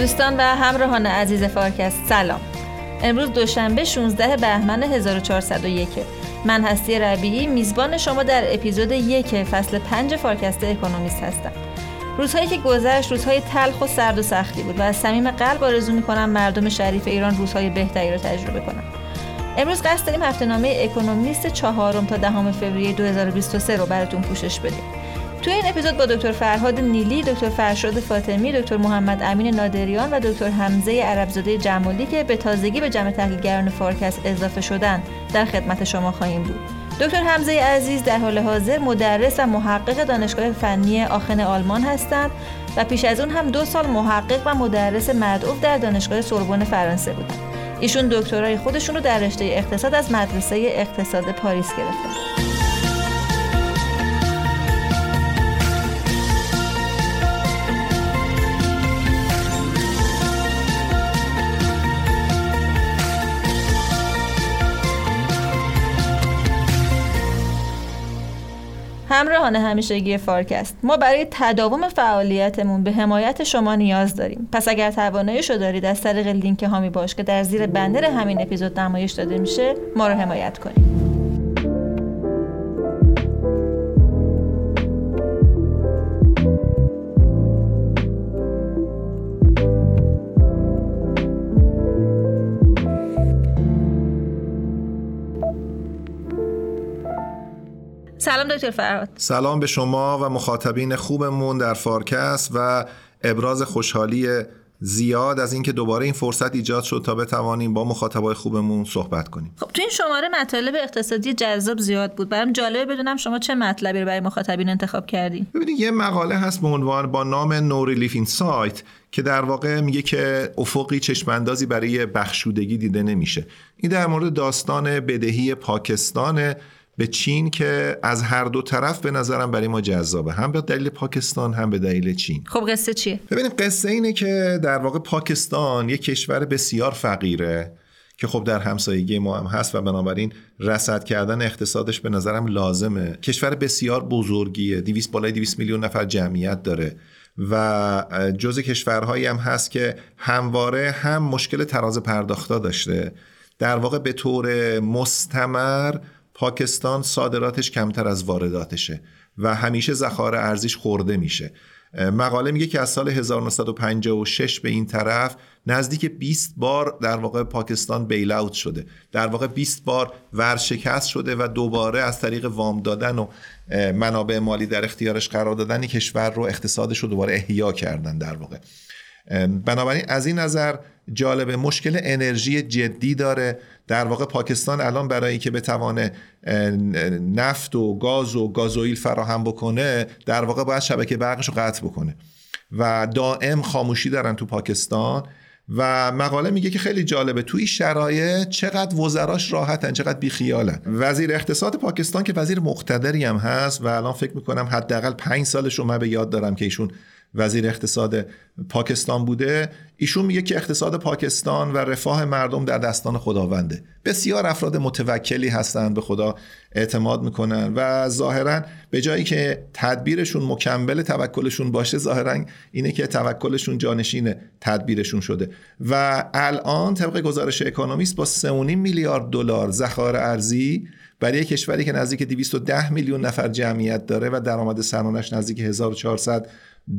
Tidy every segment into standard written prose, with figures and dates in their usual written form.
دوستان و همراهان عزیز فارکست سلام. امروز دوشنبه 16 بهمن 1401، من هستی ربیعی میزبان شما در اپیزود 1 فصل 5 فارکست اکونومیست هستم. روزهایی که گذشت روزهای تلخ و سرد و سختی بود و از صمیم قلب آرزو می‌کنم مردم شریف ایران روزهای بهتری را تجربه کنند. امروز قصد داریم هفته‌نامه اکونومیست 4 تا 10 فوریه 2023 رو براتون پوشش بدیم. توی این اپیزود با دکتر فرهاد نیلی، دکتر فرشاد فاطمی، دکتر محمد امین نادریان و دکتر حمزه عربزاده جمالی که به تازگی به جمع تحلیلگران فارکست اضافه شدن در خدمت شما خواهیم بود. دکتر حمزه عزیز در حال حاضر مدرس و محقق دانشگاه فنی آخن آلمان هستند و پیش از اون هم 2 سال محقق و مدرس مدعو در دانشگاه سوربن فرانسه بودند. ایشون دکترای خودشون رو در رشته اقتصاد از مدرسه اقتصاد پاریس گرفتن. همراهان همیشگی فارکست، ما برای تداوم فعالیتمون به حمایت شما نیاز داریم. پس اگر تواناییشو دارید از طریق لینک هامی باش که در زیر بندر همین اپیزود نمایش داده میشه ما رو حمایت کنید. سلام دکتر فرهاد. سلام به شما و مخاطبین خوبمون در فارکست و ابراز خوشحالی زیاد از اینکه دوباره این فرصت ایجاد شد تا بتوانیم با مخاطبای خوبمون صحبت کنیم. خب تو این شماره مطالب اقتصادی جذاب زیاد بود. برام جالبه بدونم شما چه مطلبی رو برای مخاطبین انتخاب کردین؟ ببینید یه مقاله هست به عنوان با نام نو ریلیف اینسایت که در واقع میگه که افقی چشماندازی برای بخشودگی دیده نمیشه. این در مورد داستان بدهی پاکستان به چین که از هر دو طرف به نظرم برای ما جذابه، هم به دلیل پاکستان هم به دلیل چین. خب قصه چیه؟ ببینید قصه اینه که در واقع پاکستان یک کشور بسیار فقیره که خب در همسایگی ما هم هست و بنابراین رصد کردن اقتصادش به نظرم لازمه. کشور بسیار بزرگیه، 200 میلیون نفر جمعیت داره و جز کشورهایی هم هست که همواره هم مشکل تراز پرداختا داشته. در واقع به طور مستمر پاکستان صادراتش کمتر از وارداتشه و همیشه ذخایر ارزیش خورده میشه. مقاله میگه که از سال 1956 به این طرف نزدیک 20 بار در واقع پاکستان بیل اوت شده، در واقع 20 بار ورشکست شده و دوباره از طریق وام دادن و منابع مالی در اختیارش قرار دادن کشور رو، اقتصادش رو دوباره احیا کردن در واقع. بنابراین از این نظر جالب، مشکل انرژی جدی داره. در واقع پاکستان الان برای اینکه بتونه نفت و گاز و گازوئیل فراهم بکنه در واقع باید شبکه برقش رو قطع بکنه و دائم خاموشی دارن تو پاکستان. و مقاله میگه که خیلی جالبه توی شرایط چقدر وزراش راحتن، چقدر بیخیالن. وزیر اقتصاد پاکستان که وزیر مقتدری هم هست و الان فکر میکنم حداقل 5 سالش رو من به یاد دارم که ایشون وزیر اقتصاد پاکستان بوده، ایشون میگه که اقتصاد پاکستان و رفاه مردم در دستان خداونده. بسیار افراد متوکلی هستند، به خدا اعتماد میکنن و ظاهرا به جایی که تدبیرشون مکمل توکلشون باشه، ظاهرا اینه که توکلشون جانشین تدبیرشون شده. و الان طبق گزارش اکونومیست با 3.5 میلیارد دلار ذخایر ارزی برای کشوری که نزدیک 210 میلیون نفر جمعیت داره و درآمد سرانه‌اش نزدیک 1400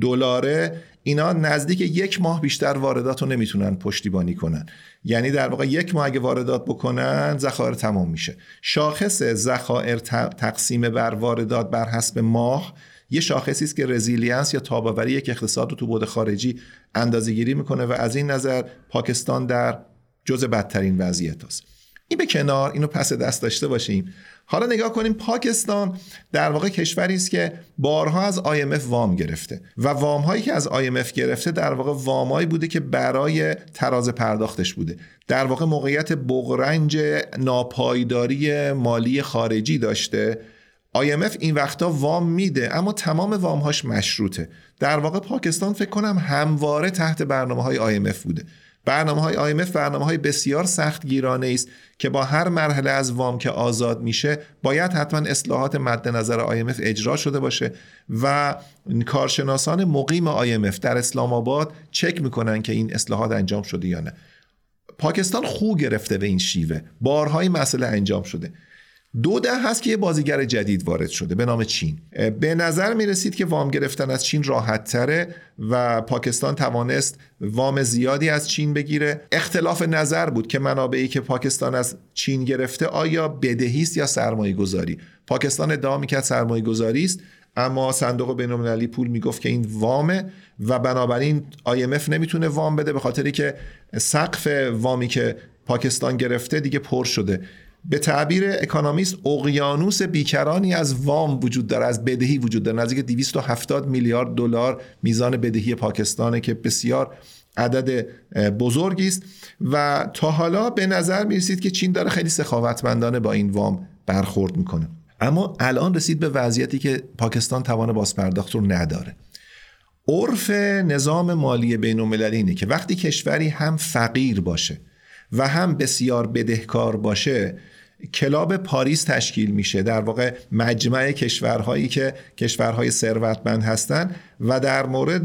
دلاره، اینا نزدیک 1 ماه بیشتر واردات رو نمیتونن پشتیبانی کنن. یعنی در واقع 1 ماه اگه واردات بکنن ذخایر تمام میشه. شاخص ذخایر تقسیم بر واردات بر حسب ماه یه شاخصی است که رزیلینس یا تاباوری یک اقتصاد رو تو بعد خارجی اندازه‌گیری میکنه و از این نظر پاکستان در جزء بدترین وضعیت است. این به کنار، اینو پس دست داشته باشیم. حالا نگاه کنیم، پاکستان در واقع کشوری است که بارها از IMF وام گرفته و وام هایی که از IMF گرفته در واقع وام هایی بوده که برای تراز پرداختش بوده. در واقع موقعیت بغرنج ناپایداری مالی خارجی داشته. IMF این وقتا وام میده اما تمام وام هاش مشروطه. در واقع پاکستان فکر کنم همواره تحت برنامه های IMF بوده برنامه‌های IMF برنامه‌های بسیار سختگیرانه است که با هر مرحله از وام که آزاد میشه باید حتما اصلاحات مد نظر IMF اجرا شده باشه و کارشناسان مقیم IMF در اسلام آباد چک میکنن که این اصلاحات انجام شده یا نه. پاکستان خو گرفته به این شیوه، بارهای مسئله انجام شده. 2 دهه هست که یه بازیگر جدید وارد شده به نام چین. به نظر می رسید که وام گرفتن از چین راحت تره و پاکستان توانست وام زیادی از چین بگیره. اختلاف نظر بود که منابعی که پاکستان از چین گرفته آیا بدهی است یا سرمایه گذاری. پاکستان ادعا میکرد سرمایه گذاری است، اما صندوق بین‌المللی پول میگفت که این وامه و بنابراین IMF نمیتونه وام بده به خاطری که سقف وامی که پاکستان گرفته دیگه پر شده. به تعبیر اکونومیست اقیانوس بیکرانی از وام وجود داره، از بدهی وجود داره. نزدیک 270 میلیارد دلار میزان بدهی پاکستانه که بسیار عدد بزرگی است و تا حالا به نظر می رسید که چین داره خیلی سخاوتمندانه با این وام برخورد میکنه. اما الان رسید به وضعیتی که پاکستان توان بازپرداخت رو نداره. عرف نظام مالی بین‌المللی اینه که وقتی کشوری هم فقیر باشه و هم بسیار بدهکار باشه، کلاب پاریس تشکیل میشه، در واقع مجمع کشورهایی که کشورهای ثروتمند هستن و در مورد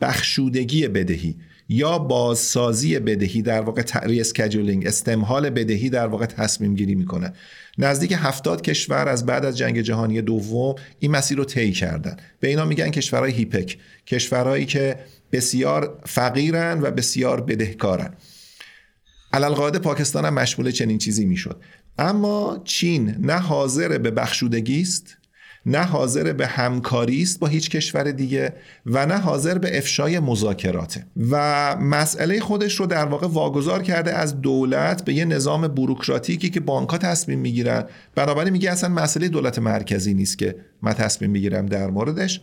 بخشودگی بدهی یا بازسازی بدهی، در واقع ریسکجولینگ، استمهال بدهی، در واقع تصمیم گیری میکنن. نزدیک 70 کشور از بعد از جنگ جهانی دوم این مسیر رو طی کردن. به اینا میگن کشورهای هیپک، کشورهایی که بسیار فقیرن و بسیار بدهکارن. علالقاعده پاکستان هم مشمول چنین چیزی میشد. اما چین نه حاضر به بخشودگی است، نه حاضر به همکاری است با هیچ کشور دیگه و نه حاضر به افشای مذاکراته و مسئله خودش رو در واقع واگذار کرده از دولت به یه نظام بوروکراتیکی که بانک‌ها تصمیم میگیرن. بنابراین میگه اصلا مسئله دولت مرکزی نیست که من تصمیم میگیرم در موردش.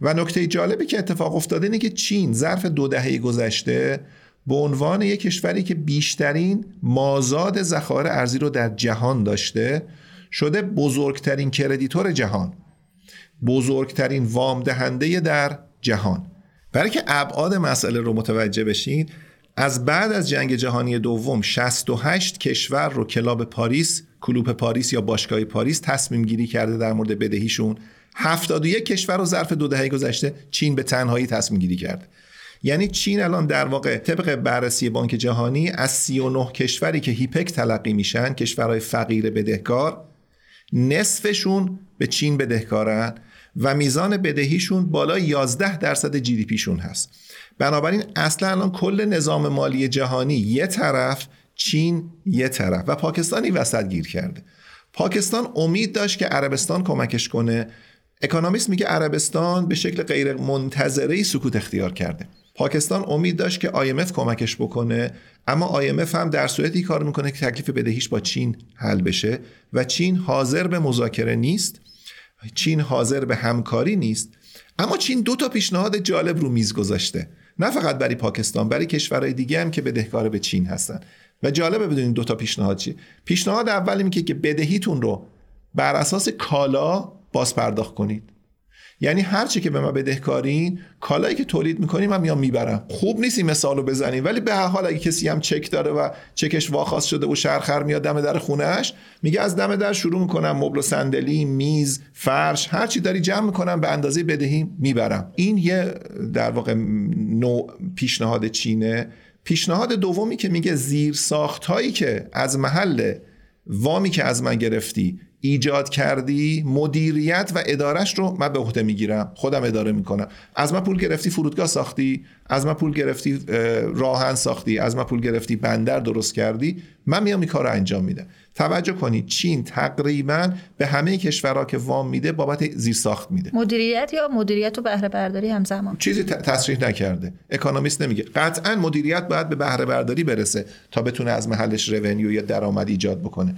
و نکته جالبی که اتفاق افتاده اینه که چین ظرف 2 دهه گذشته به عنوان یک کشوری که بیشترین مازاد ذخایر ارزی رو در جهان داشته، شده بزرگترین کردیتور جهان، بزرگترین وام دهنده در جهان. برای که ابعاد مسئله رو متوجه بشین، از بعد از جنگ جهانی دوم 68 کشور رو کلاب پاریس، کلوپ پاریس یا باشگاه پاریس تصمیم گیری کرده در مورد بدهیشون. 71 کشور رو ظرف 2 دهه گذشته چین به تنهایی تصمیم گیری کرده. یعنی چین الان در واقع طبق بررسی بانک جهانی از 39 کشوری که هیپک تلقی میشن، کشورهای فقیر بدهکار، نصفشون به چین بدهکارن و میزان بدهیشون بالای 11% GDPشون هست. بنابراین اصلا الان کل نظام مالی جهانی یه طرف، چین یه طرف و پاکستانی وسط گیر کرده. پاکستان امید داشت که عربستان کمکش کنه. اکونومیست میگه عربستان به شکل غیر منتظره‌ای سکوت اختیار کرده. پاکستان امید داشت که IMF کمکش بکنه، اما IMF هم در صورتی کار میکنه که تکلیف بدهیش با چین حل بشه و چین حاضر به مذاکره نیست، چین حاضر به همکاری نیست. اما چین 2 تا پیشنهاد جالب رو میز گذاشته، نه فقط برای پاکستان، برای کشورهای دیگه هم که بدهکار به چین هستن. و جالبه بدونین 2 تا پیشنهاد چیه. پیشنهاد اول میگه که بدهیتون رو بر اساس کالا باز پرداخت کنید، یعنی هر چی که به من بدهکارین، کالایی که تولید میکنیم من میام میبرم. خوب نیست این مثالو بزنیم، ولی به هر حال اگه کسی هم چک داره و چکش واخاس شده و شرخر میاد دم در خونهش، میگه از دم در شروع میکنم، مبل و صندلی، میز، فرش، هر چی داری جمع میکنم به اندازه بدهیم میبرم. این یه در واقع نوع پیشنهاد چینه. پیشنهاد دومی که میگه زیر ساختایی که از محل وامی که از من گرفتی ایجاد کردی، مدیریت و ادارش رو من به عهده میگیرم، خودم اداره میکنم. از من پول گرفتی فرودگاه ساختی، از من پول گرفتی راهن ساختی، از من پول گرفتی بندر درست کردی، من میام این کار رو انجام میدم. توجه کنید چین تقریبا به همه کشورها که وام میده بابت زیرساخت میده. مدیریت یا مدیریت و بهره برداری همزمان چیزی تصریح نکرده. اکونومیست نمیگه قطعا مدیریت باید به بهره برداری برسه تا بتونه از محلش رونیو یا درآمد ایجاد بکنه.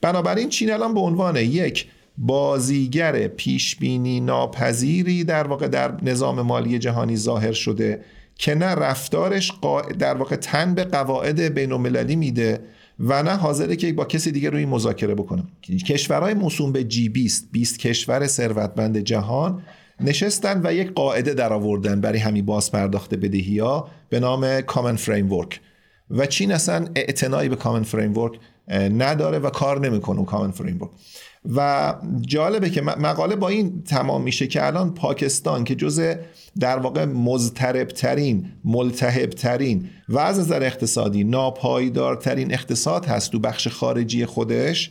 بنابراین چین الان به عنوان یک بازیگر پیشبینی ناپذیری در واقع در نظام مالی جهانی ظاهر شده که نه رفتارش در واقع تن به قواعد بین‌المللی میده و نه حاضره که با کسی دیگه روی مذاکره بکنه. کشورهای موسوم به G20، 20 کشور ثروتمند جهان، نشستن و یک قاعده درآوردن برای همین باز پرداخت بدهی‌ها به نام Common Framework و چین اصلا اعتنایی به Common Framework نداره و کار نمیکنه Common Framework. و جالبه که مقاله با این تمام میشه که الان پاکستان که جزء در واقع مضطربترین، ملتهبترین و از نظر اقتصادی ناپایدارترین اقتصاد هست تو بخش خارجی خودش،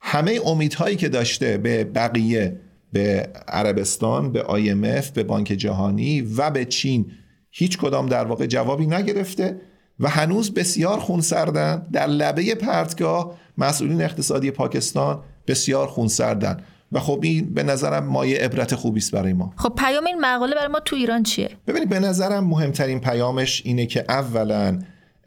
همه امیدهایی که داشته به بقیه، به عربستان، به IMF، به بانک جهانی و به چین، هیچ کدام در واقع جوابی نگرفته و هنوز بسیار خونسردن. در لبه پرتگاه مسئولین اقتصادی پاکستان بسیار خونسردن و خب این به نظرم مایه عبرت خوبی است برای ما. خب پیام این مقاله برای ما تو ایران چیه؟ ببینید به نظرم مهمترین پیامش اینه که اولا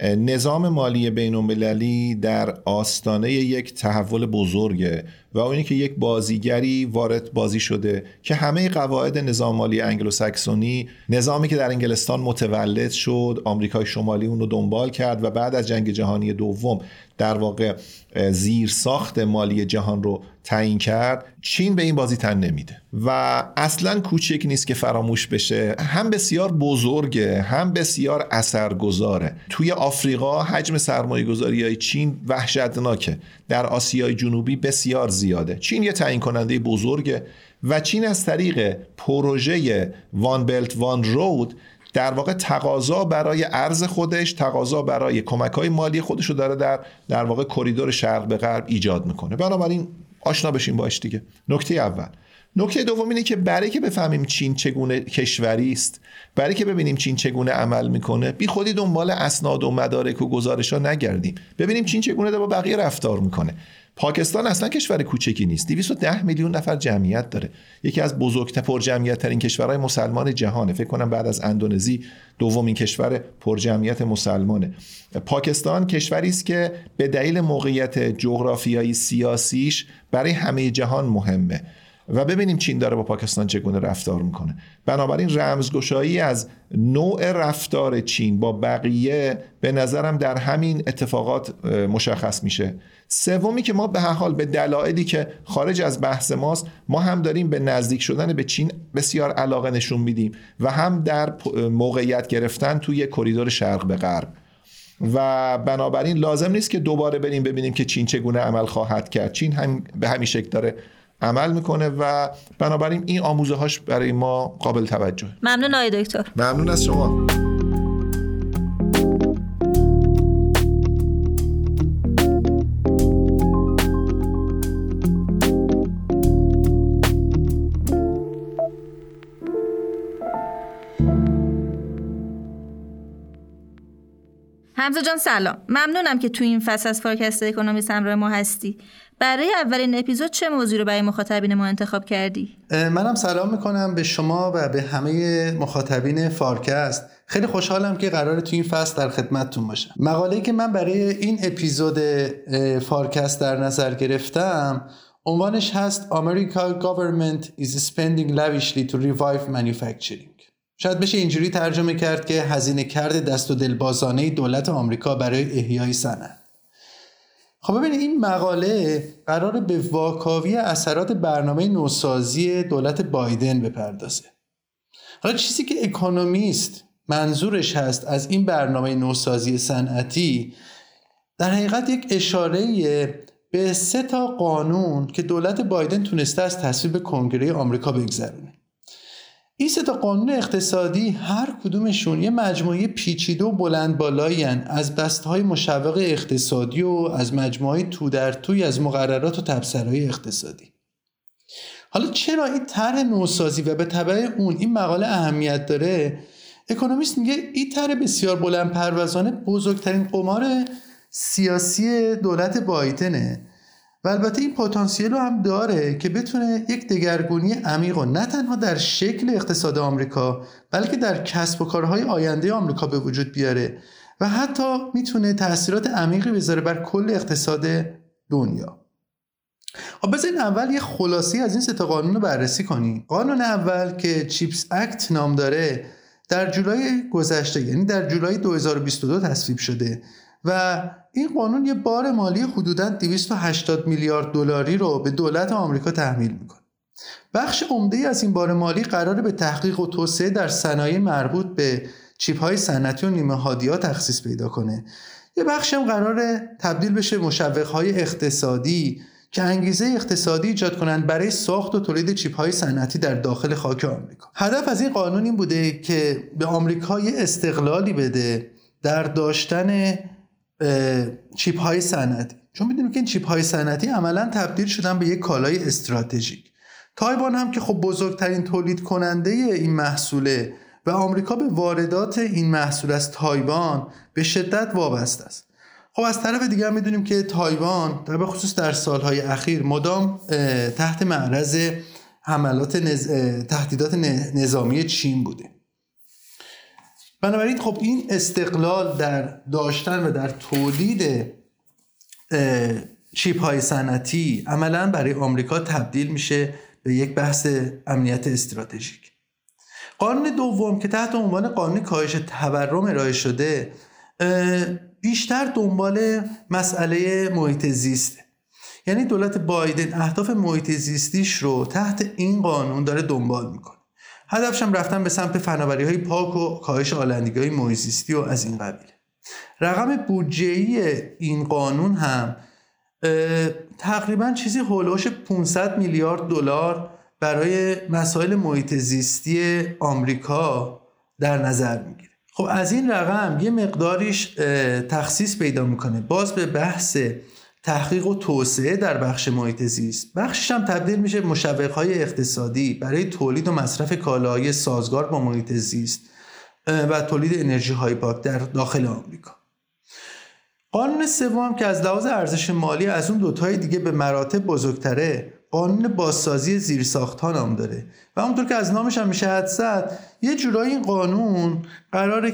نظام مالی بین‌المللی در آستانه یک تحول بزرگه و اونی که یک بازیگری وارد بازی شده که همه قواعد نظام مالی انگلوساکسونی، نظامی که در انگلستان متولد شد، آمریکای شمالی اون رو دنبال کرد و بعد از جنگ جهانی دوم در واقع زیرساخت مالی جهان رو تعیین کرد، چین به این بازی تن نمیده و اصلاً کوچک نیست که فراموش بشه. هم بسیار بزرگه، هم بسیار اثرگذاره. توی آفریقا حجم سرمایه‌گذاری‌های چین وحشتناکه، در آسیای جنوبی بسیار زیاده. چین یه تعیین کننده بزرگه و چین از طریق پروژه وان بلت وان رود در واقع تقاضا برای ارز خودش، تقاضا برای کمک‌های مالی خودش رو داره در واقع کریدور شرق به غرب ایجاد میکنه. بنابراین آشنا بشیم باش دیگه. نکته اول. نکته دوم اینه که برای که بفهمیم چین چگونه کشوری است، برای که ببینیم چین چگونه عمل میکنه، بی خودی دنبال اسناد و مدارک و گزارش‌ها نگردیم. ببینیم چین چگونه با بقیه رفتار میکنه. پاکستان اصلا کشور کوچکی نیست. 210 میلیون نفر جمعیت داره. یکی از بزرگترین پرجمعیت‌ترین کشورهای مسلمان جهانه. فکر کنم بعد از اندونزی دومین کشور پرجمعیت مسلمانه. پاکستان کشوری است که به دلیل موقعیت جغرافیایی سیاسیش برای همه جهان مهمه. و ببینیم چین داره با پاکستان چگونه رفتار میکنه. بنابراین رمزگشایی از نوع رفتار چین با بقیه به نظرم در همین اتفاقات مشخص میشه. سومی که ما به هر حال به دلایلی که خارج از بحث ماست، ما هم داریم به نزدیک شدن به چین بسیار علاقه نشون میدیم و هم در موقعیت گرفتن توی کریدور شرق به غرب. و بنابراین لازم نیست که دوباره بریم ببینیم که چین چگونه عمل خواهد کرد. چین هم به همین شکل داره عمل میکنه و بنابراین این آموزه هاش برای ما قابل توجه. ممنون آقای دکتر. ممنون از شما. حمزه جان سلام. ممنونم که تو این فصل از فارکست اکونومیست همراه ما هستی. برای اولین اپیزود چه موضوعی رو برای مخاطبین ما انتخاب کردی؟ منم سلام میکنم به شما و به همه مخاطبین فارکست. خیلی خوشحالم که قراره تو این فصل در خدمتتون باشم. مقاله‌ای که من برای این اپیزود فارکست در نظر گرفتم عنوانش هست American government is spending lavishly to revive manufacturing. شاید بشه اینجوری ترجمه کرد که هزینه کرد دست و دلبازانه دولت آمریکا برای احیای صنعت. خب ببینید این مقاله قراره به واکاوی اثرات برنامه نوسازی دولت بایدن بپردازه. حالا چیزی که اکونومیست منظورش هست از این برنامه نوسازی صنعتی در حقیقت یک اشاره به 3 قانون که دولت بایدن تونسته از تصویب کنگره آمریکا بگذرونه. این 3 قانون اقتصادی هر کدومشون یه مجموعه پیچیده و بلند بالایی هن از بسته‌های مشوق اقتصادی و از مجموعه تو در توی از مقررات و تبصره‌های اقتصادی. حالا چرا این طرح نوسازی و به تبع اون این مقاله اهمیت داره؟ اکونومیست میگه این طرح بسیار بلند پروازانه بزرگترین قمار سیاسی دولت بایدنه و البته این پتانسیل رو هم داره که بتونه یک دگرگونی عمیق و نه تنها در شکل اقتصاد آمریکا بلکه در کسب و کارهای آینده آمریکا به وجود بیاره و حتی میتونه تأثیرات عمیقی بذاره بر کل اقتصاد دنیا. خب بذارین اول یه خلاصی از این 3 قانون رو بررسی کنیم. قانون اول که چیپس اکت نام داره در جولای گذشته، یعنی در جولای 2022 تصویب شده و این قانون یه بار مالی حدوداً 280 میلیارد دلاری رو به دولت آمریکا تحمیل میکنه. بخش عمده‌ای از این بار مالی قراره به تحقیق و توسعه در صنایع مربوط به چیپ‌های صنعتی و نیمه هادی‌ها تخصیص پیدا کنه. یه بخش هم قراره تبدیل بشه مشوق‌های اقتصادی که انگیزه اقتصادی ایجاد کنند برای ساخت و تولید چیپ‌های صنعتی در داخل خاک آمریکا. هدف از این قانون این بوده که به آمریکا یه استقلالی بده در داشتن چیپ‌های صنعتی. چون می‌دونیم که این چیپ‌های صنعتی عملاً تبدیل شدن به یک کالای استراتژیک. تایوان هم که خب بزرگترین تولید کننده این محصوله و آمریکا به واردات این محصول از تایوان به شدت وابسته است. خب از طرف دیگه هم می‌دونیم که تایوان در خصوص در سال‌های اخیر مدام تحت معرض حملات تهدیدات نظامی چین بوده. بنابراین خب این استقلال در داشتن و در تولید چیپ‌های صنعتی عملاً برای آمریکا تبدیل میشه به یک بحث امنیت استراتژیک. قانون دوم که تحت عنوان قانون کاهش تورم ارائه شده بیشتر دنبال مسئله محیط زیسته. یعنی دولت بایدن اهداف محیط زیستیش رو تحت این قانون داره دنبال میکنه. هدفش هم رفتن به سمت فناوری‌های پاک و کاهش آلودگی‌های محیط زیستی و از این قبیل. رقم بودجه‌ای این قانون هم تقریبا چیزی هولوش 500 میلیارد دلار برای مسائل محیط زیستی آمریکا در نظر میگیره. خب از این رقم یه مقداریش تخصیص پیدا میکنه باز به بحث تحقیق و توسعه در بخش محیط زیست. بخشش هم تبدیل میشه مشوق‌های اقتصادی برای تولید و مصرف کالاهای سازگار با محیط زیست و تولید انرژی‌های پاک در داخل آمریکا. قانون سوم که از لحاظ ارزش مالی از اون دوتای دیگه به مراتب بزرگتره، قانون بازسازی زیرساخت‌ها نام داره و همونطور که از نامش هم میشه حدس زد یه جورایی این قانون قراره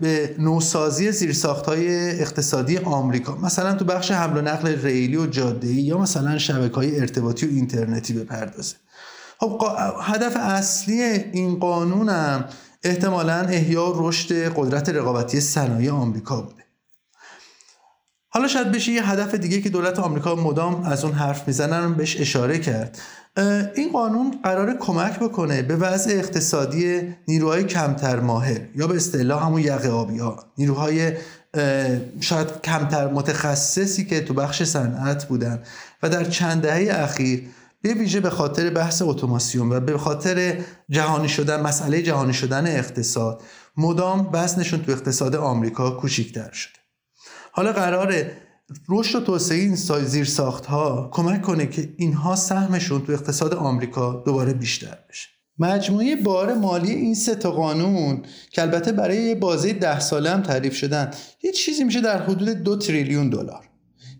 به نوسازی زیرساخت‌های اقتصادی آمریکا مثلا تو بخش حمل و نقل ریلی و جاده‌ای یا مثلا شبکه‌های ارتباطی و اینترنتی بپردازه. خب هدف اصلی این قانون هم احتمالاً احیا و رشد قدرت رقابتی صنایع آمریکا بوده. حالا شاید بشه یه هدف دیگه که دولت آمریکا مدام از اون حرف میزنن بهش اشاره کرد. این قانون قراره کمک بکنه به وضع اقتصادی نیروهای کمتر ماهر یا به اصطلاح همون یقه آبی ها، نیروهای شاید کمتر متخصصی که تو بخش صنعت بودن و در چند دهه اخیر به ویژه به خاطر بحث اتوماسیون و به خاطر جهانی شدن مسئله جهانی شدن اقتصاد مدام وزنشون تو اقتصاد آمریکا کوچیک‌تر شد. حالا قراره رشد و توسعه این زیرساخت‌ها کمک کنه که اینها سهمشون تو اقتصاد آمریکا دوباره بیشتر بشه. مجموعه بار مالی این سه تا قانون که البته برای یه بازه 10 ساله هم تعریف شدن، یه چیزی میشه در حدود 2 تریلیون دلار.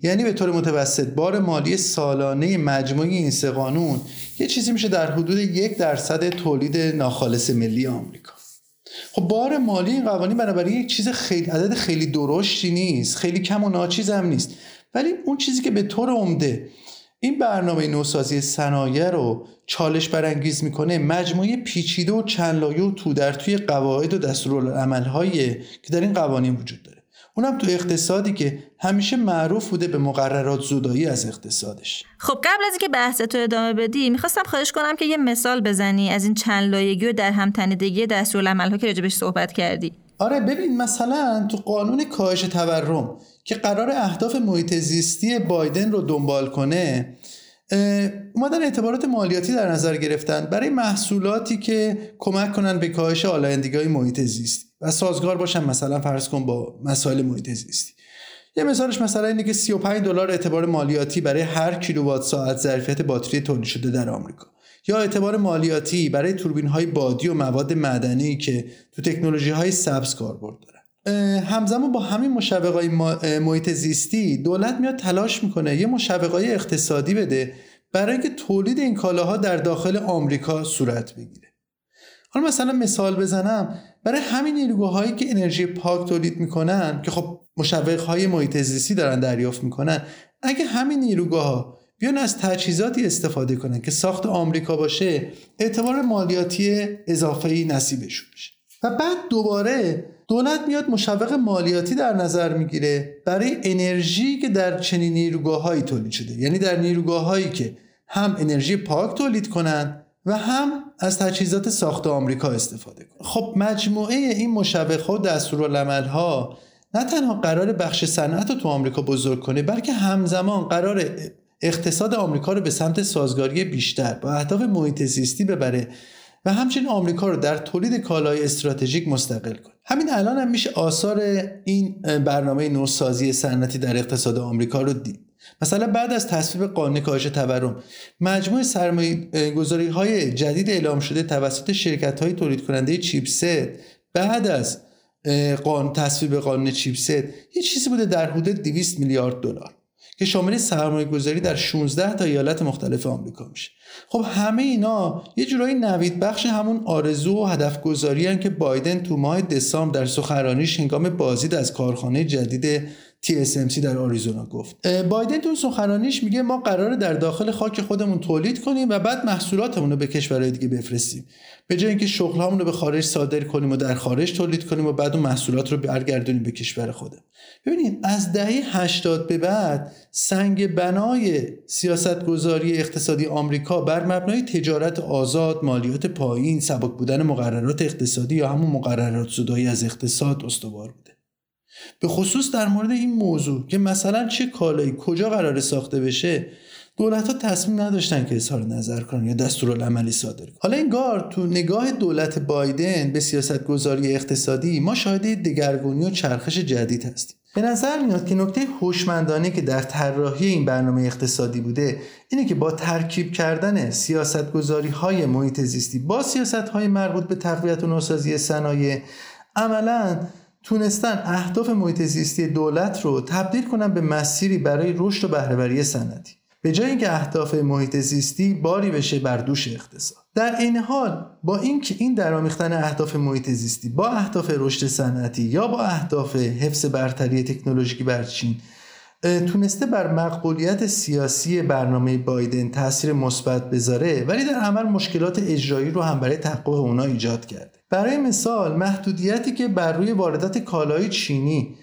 یعنی به طور متوسط بار مالی سالانه مجموعه این سه قانون یه چیزی میشه در حدود 1% تولید ناخالص ملی آمریکا. خب بار مالی این قوانین بنابراین یک چیز خیلی عدد خیلی درشتی نیست، خیلی کم و ناچیز هم نیست، ولی اون چیزی که به طور عمده این برنامه نوسازی صنایع رو چالش برانگیز میکنه مجموعه پیچیده و چند لایه و تو در توی قواعد و دستورالعمل‌هایی که در این قوانین وجود داره، اونم تو اقتصادی که همیشه معروف بوده به مقررات زدایی از اقتصادش. خب قبل از اینکه بحث تو ادامه بدی میخواستم خواهش کنم که یه مثال بزنی از این چند لایگی و در هم تنیدگی دستورالعمل‌ها که راجبش صحبت کردی. آره ببین، مثلا تو قانون کاهش تورم که قرار اهداف محیط زیستی بایدن رو دنبال کنه اومدن اعتبارات مالیاتی در نظر گرفتن برای محصولاتی که کمک کنن به کاهش آلودگی‌های محیط زیستی و سازگار باشن مثلا فرض کن با مسائل محیط زیستی. یه مثالش مثلا اینه که $35 اعتبار مالیاتی برای هر کیلووات ساعت ظرفیت باتری تولید شده در آمریکا، یا اعتبار مالیاتی برای توربین‌های بادی و مواد معدنی که تو تکنولوژی‌های سبز کاربرد دارن. همزمان با همین مشوق‌های محیط زیستی دولت میاد تلاش میکنه یه مشوق‌های اقتصادی بده برای اینکه تولید این کالاها در داخل آمریکا صورت بگیره. حالا مثلا مثال بزنم برای همین نیروگاهایی که انرژی پاک تولید میکنن که خب مشوق‌های محیط زیستی دارن دریافت میکنن، اگه همین نیروگاه‌ها بیان از تجهیزاتی استفاده کنن که ساخت آمریکا باشه اعتبار مالیاتی اضافه‌ای نصیبشون میشه. و بعد دوباره دولت میاد مشوق مالیاتی در نظر میگیره برای انرژی که در چنین نیروگاه‌هایی تولید شده، یعنی در نیروگاه‌هایی که هم انرژی پاک تولید کنن و هم از تجهیزات ساخت آمریکا استفاده کنن. خب مجموعه این مشوق‌ها و دستورالعمل‌ها نه تنها قرار بخش صنعت رو تو آمریکا بزرگ کنه، بلکه همزمان قرار اقتصاد آمریکا رو به سمت سازگاری بیشتر با اهداف محیط زیستی ببره و همچنین آمریکا رو در تولید کالای استراتژیک مستقل کنه. همین الان هم میشه آثار این برنامه نوسازی صنعتی در اقتصاد آمریکا رو دید. مثلا بعد از تصویب قانون کاهش تورم، مجموع سرمایه‌گذاری‌های جدید اعلام شده توسط شرکت‌های تولید کننده چیپست بعد از تصویب قانون چیپست یه چیزی بوده در حدود 200 میلیارد دلار که شامل سرمایه‌گذاری در 16 تا ایالت مختلف آمریکا میشه. خب همه اینا یه جورایی نوید بخش همون آرزو و هدف‌گذاری ان که بایدن تو ماه دسامبر در سخنرانیش هنگام بازدید از کارخانه جدید TSMC در آریزونا گفت. بایدن تو سخنرانیش میگه ما قراره در داخل خاک خودمون تولید کنیم و بعد محصولاتمون رو به کشورهای دیگه بفرستیم، به جای اینکه شغلامون رو به خارج صادر کنیم و در خارج تولید کنیم و بعد اون محصولات رو برگردونیم به کشور خودمون. ببینید از دهه 80 به بعد سنگ بنای سیاستگذاری اقتصادی آمریکا بر مبنای تجارت آزاد، مالیات پایین، سبک بودن مقررات اقتصادی یا همون مقررات زدایی از اقتصاد استوار بوده. به خصوص در مورد این موضوع که مثلا چه کالایی کجا قراره ساخته بشه، دولت‌ها تصمیم نداشتن که اظهار نظر کنن یا دستورالعملی صادر کنن. حالا انگار تو نگاه دولت بایدن به سیاستگذاری اقتصادی ما شاهد دگرگونی و چرخش جدید هستیم. به نظر میاد که نکته هوشمندانه که در طراحی این برنامه اقتصادی بوده اینه که با ترکیب کردن سیاستگذاری‌های محیط زیستی با سیاست‌های مربوط به تقویت و نوسازی صنایع، عملاً تونستن اهداف محیط زیستی دولت رو تبدیل کنن به مسیری برای رشد و بهره‌وری صنعتی، به جای اینکه اهداف محیط زیستی باری بشه بر دوش اقتصاد. در این حال با اینکه این درآمیختن اهداف محیط زیستی با اهداف رشد صنعتی یا با اهداف حفظ برتری تکنولوژیکی بر چین تونسته بر مقبولیت سیاسی برنامه بایدن تاثیر مثبت بذاره، ولی در عمل مشکلات اجرایی رو هم برای تحقق اونا ایجاد کرده. برای مثال محدودیتی که بر روی واردات کالای چینی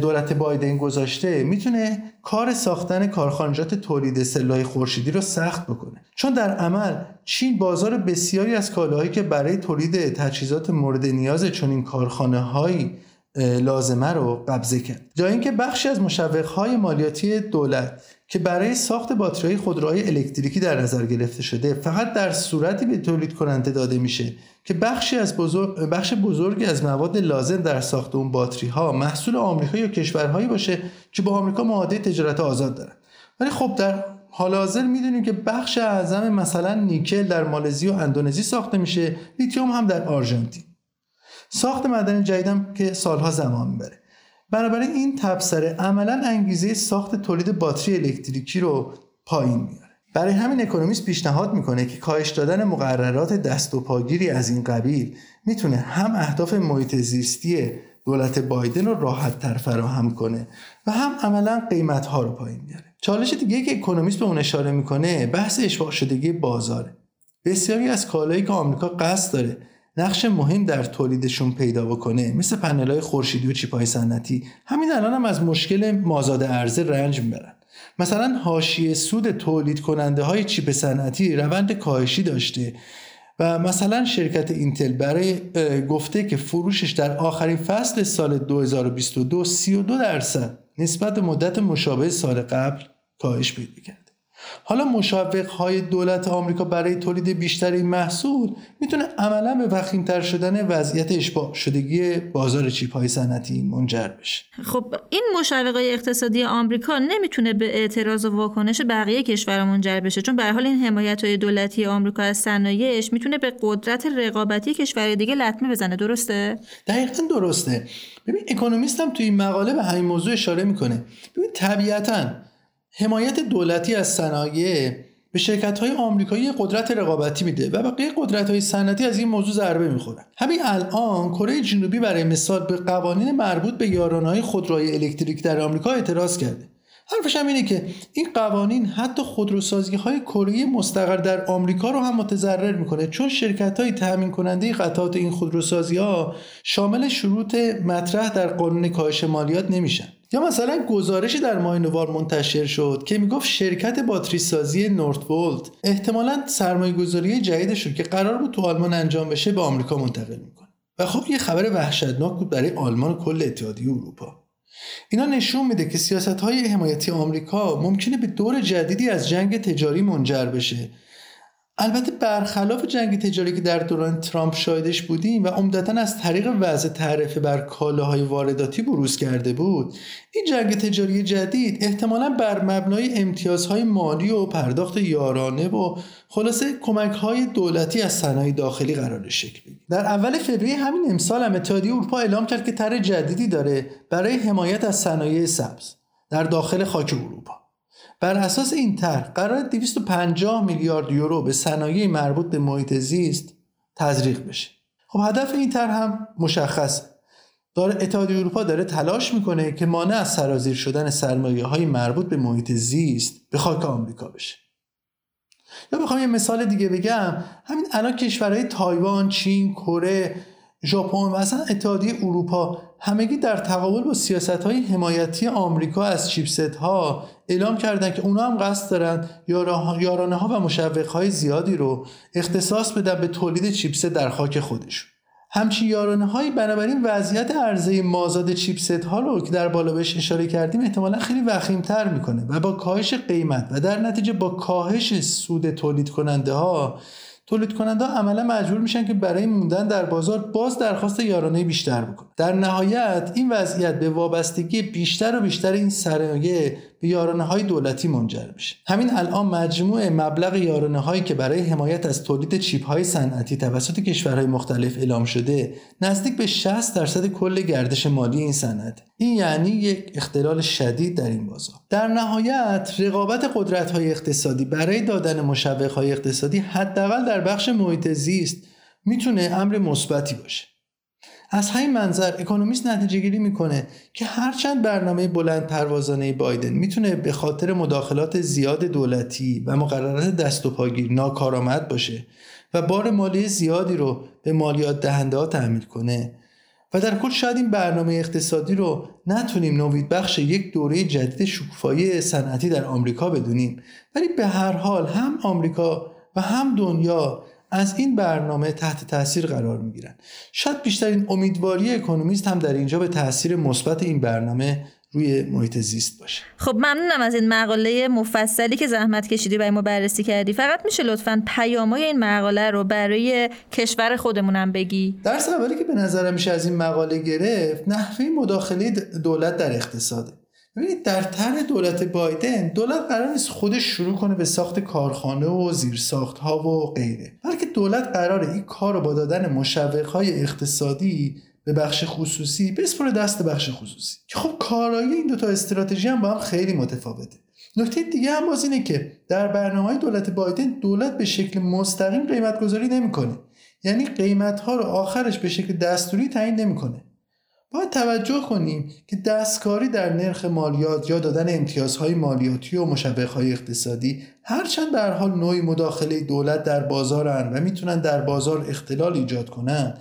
دولت بایدن گذاشته میتونه کار ساختن کارخانجات تولید سلاح خورشیدی رو سخت بکنه، چون در عمل چین بازار بسیاری از کالاهایی که برای تولید تجهیزات مورد نیاز چنین کارخانه‌هایی لازمه رو قبضه کرد. جای اینکه بخشی از مشوق‌های مالیاتی دولت که برای ساخت باتری‌های خودروهای الکتریکی در نظر گرفته شده فقط در صورتی به تولید کننده داده میشه که بخش بزرگی از مواد لازم در ساخت اون باتری‌ها محصول آمریکا یا کشورهایی باشه که با آمریکا معاهده تجارت آزاد دارن. ولی خب در حال حاضر میدونیم که بخش اعظم مثلا نیکل در مالزی و اندونزی ساخته میشه، لیتیوم هم در آرژانتین. ساخت معدن جدیدم که سالها زمان میبره. بنابراین این تبصره عملا انگیزه ساخت تولید باتری الکتریکی رو پایین میاره. برای همین اکونومیست پیشنهاد میکنه که کاهش دادن مقررات دست و پاگیری از این قبیل میتونه هم اهداف محیط زیستی دولت بایدن رو راحت تر فراهم کنه و هم عملا قیمت ها رو پایین میاره. چالش دیگه که اکونومیست به اون اشاره میکنه بحث اشباع شدگی بازاره. بسیاری از کالایی که آمریکا قصد داره نقش مهم در تولیدشون پیدا بکنه، مثل پنل‌های خورشیدی و چیپ‌های صنعتی، همین الان هم از مشکل مازاد عرضه رنج میبرن. مثلا حاشیه سود تولید کننده های چیپ صنعتی روند کاهشی داشته و مثلا شرکت اینتل برای گفته که فروشش در آخرین فصل سال 2022 32% نسبت به مدت مشابه سال قبل کاهش پیدا کرد. حالا مشوق‌های دولت آمریکا برای تولید بیشتر این محصول میتونه عملاً به وخیم‌تر شدن وضعیت اشباع شدگی بازار چیپ‌های صنعتی منجر بشه. خب این مشوق‌های اقتصادی آمریکا نمیتونه به اعتراض و واکنش بقیه کشورها منجر بشه، چون به هر حال این حمایت‌های دولتی آمریکا از صنایعش میتونه به قدرت رقابتی کشورهای دیگه لطمه بزنه. درسته؟ دقیقاً درسته. ببین اکونومیست هم تو این مقاله به همین موضوع اشاره میکنه. ببین طبیعتاً حمایت دولتی از صنایع به شرکت‌های آمریکایی قدرت رقابتی میده و بقیه قدرت‌های صنعتی از این موضوع ضربه می‌خورن. همین الان کره جنوبی برای مثال به قوانین مربوط به یارانه‌های خودروهای الکتریک در آمریکا اعتراض کرده. حرفش هم اینه که این قوانین حتی خودروسازی‌های کره مستقر در آمریکا رو هم متضرر می‌کنه، چون شرکت‌های تامین کننده قطعات این خودروسازی‌ها شامل شروط مطرح در قانون کاهش مالیات نمی‌شن. یا مثلا گزارشی در ماه نوامبر منتشر شد که میگفت شرکت باتری سازی نورت‌ولت احتمالاً سرمایه‌گذاری جدیدش رو که قرار بود تو آلمان انجام بشه به آمریکا منتقل میکنه. و خب یه خبر وحشتناک بود برای آلمان و کل اتحادیه اروپا. اینا نشون میده که سیاست‌های حمایتی آمریکا ممکنه به دور جدیدی از جنگ تجاری منجر بشه. البته برخلاف جنگ تجاری که در دوران ترامپ شاهدش بودیم و عمدتاً از طریق وضع تعرفه بر کالاهای وارداتی بروز کرده بود، این جنگ تجاری جدید احتمالاً بر مبنای امتیازهای مالی و پرداخت یارانه و خلاصه کمک‌های دولتی از صنایع داخلی قرار شکل بگیره. در اول فوریه همین امسال هم اتحادیه اروپا اعلام کرد که طرح جدیدی داره برای حمایت از صنایع سبز در داخل خاک اروپا. بر اساس این طرح قرار 250 میلیارد یورو به صنایع مربوط به محیط زیست تزریق بشه. خب هدف این طرح هم مشخصه. اتحادیه اروپا داره تلاش میکنه که مانع از سرازیر شدن سرمایه‌های مربوط به محیط زیست به خاک آمریکا بشه. یا بخوام یه مثال دیگه بگم، همین الان کشورهای تایوان، چین، کره، ژاپن و اصلا اتحادیه اروپا همگی در تقابل با سیاست‌های حمایتی آمریکا از چیپست‌ها اعلام کردن که اونا هم قصد دارن یارانه‌ها و مشوق‌های زیادی رو اختصاص بدن به تولید چیپست در خاک خودشون. همچین یارانه‌هایی بنابراین وضعیت عرضه مازاد چیپست‌ها رو که در بالا بهش اشاره کردیم احتمالاً خیلی وخیم‌تر می‌کنه و با کاهش قیمت و در نتیجه با کاهش سود تولید کننده ها عملا مجبور میشن که برای موندن در بازار باز درخواست یارانه بیشتر بکنن. در نهایت این وضعیت به وابستگی بیشتر و بیشتر این صنایع به یارانه های دولتی منجر میشه. همین الان مجموع مبلغ یارانه هایی که برای حمایت از تولید چیپ های صنعتی توسط کشورهای مختلف اعلام شده نزدیک به 60% کل گردش مالی این صنعت. این یعنی یک اختلال شدید در این بازار. در نهایت رقابت قدرت های اقتصادی برای دادن مشوق های اقتصادی حداقل در بخش محیط زیست میتونه امر مثبتی باشه. از همین منظر اکونومیست نتیجه گیری میکنه که هرچند برنامه بلند پروازانه بایدن میتونه به خاطر مداخلات زیاد دولتی و مقررات دست و پاگیر ناکارآمد باشه و بار مالی زیادی رو به مالیات دهنده ها تحمیل کنه و در کل شاید این برنامه اقتصادی رو نتونیم نوید بخش یک دوره جدید شکوفایی صنعتی در آمریکا بدونیم، ولی به هر حال هم آمریکا و هم دنیا از این برنامه تحت تاثیر قرار میگیرن. شاید بیشترین امیدواری اکونومیست هم در اینجا به تاثیر مثبت این برنامه روی محیط زیست باشه. خب ممنونم از این مقاله مفصلی که زحمت کشیدی برای ما بررسی کردی. فقط میشه لطفاً پیامای این مقاله رو برای کشور خودمونم بگی؟ درس اولی که به نظرم میشه از این مقاله گرفت نحوه مداخله دولت در اقتصاده. ببینید در طرح دولت بایدن دولت قرار نیست خودش شروع کنه به ساخت کارخانه و زیرساخت‌ها و غیره، بلکه دولت قراره این کار رو با دادن مشوق‌های اقتصادی به بخش خصوصی بسپره دست بخش خصوصی. خب کارایی این دوتا استراتژی هم با هم خیلی متفاوته. نکته دیگه هم باز اینه که در برنامه‌های دولت بایدن دولت به شکل مستقیم قیمت‌گذاری نمی‌کنه، یعنی قیمت‌ها رو آخرش به شکل دستوری تعیین نمی‌کنه. باید توجه کنیم که دستکاری در نرخ مالیات یا دادن امتیازهای مالیاتی و مشوقهای اقتصادی هرچند به هر حال نوعی مداخله دولت در بازارن و میتونن در بازار اختلال ایجاد کنن،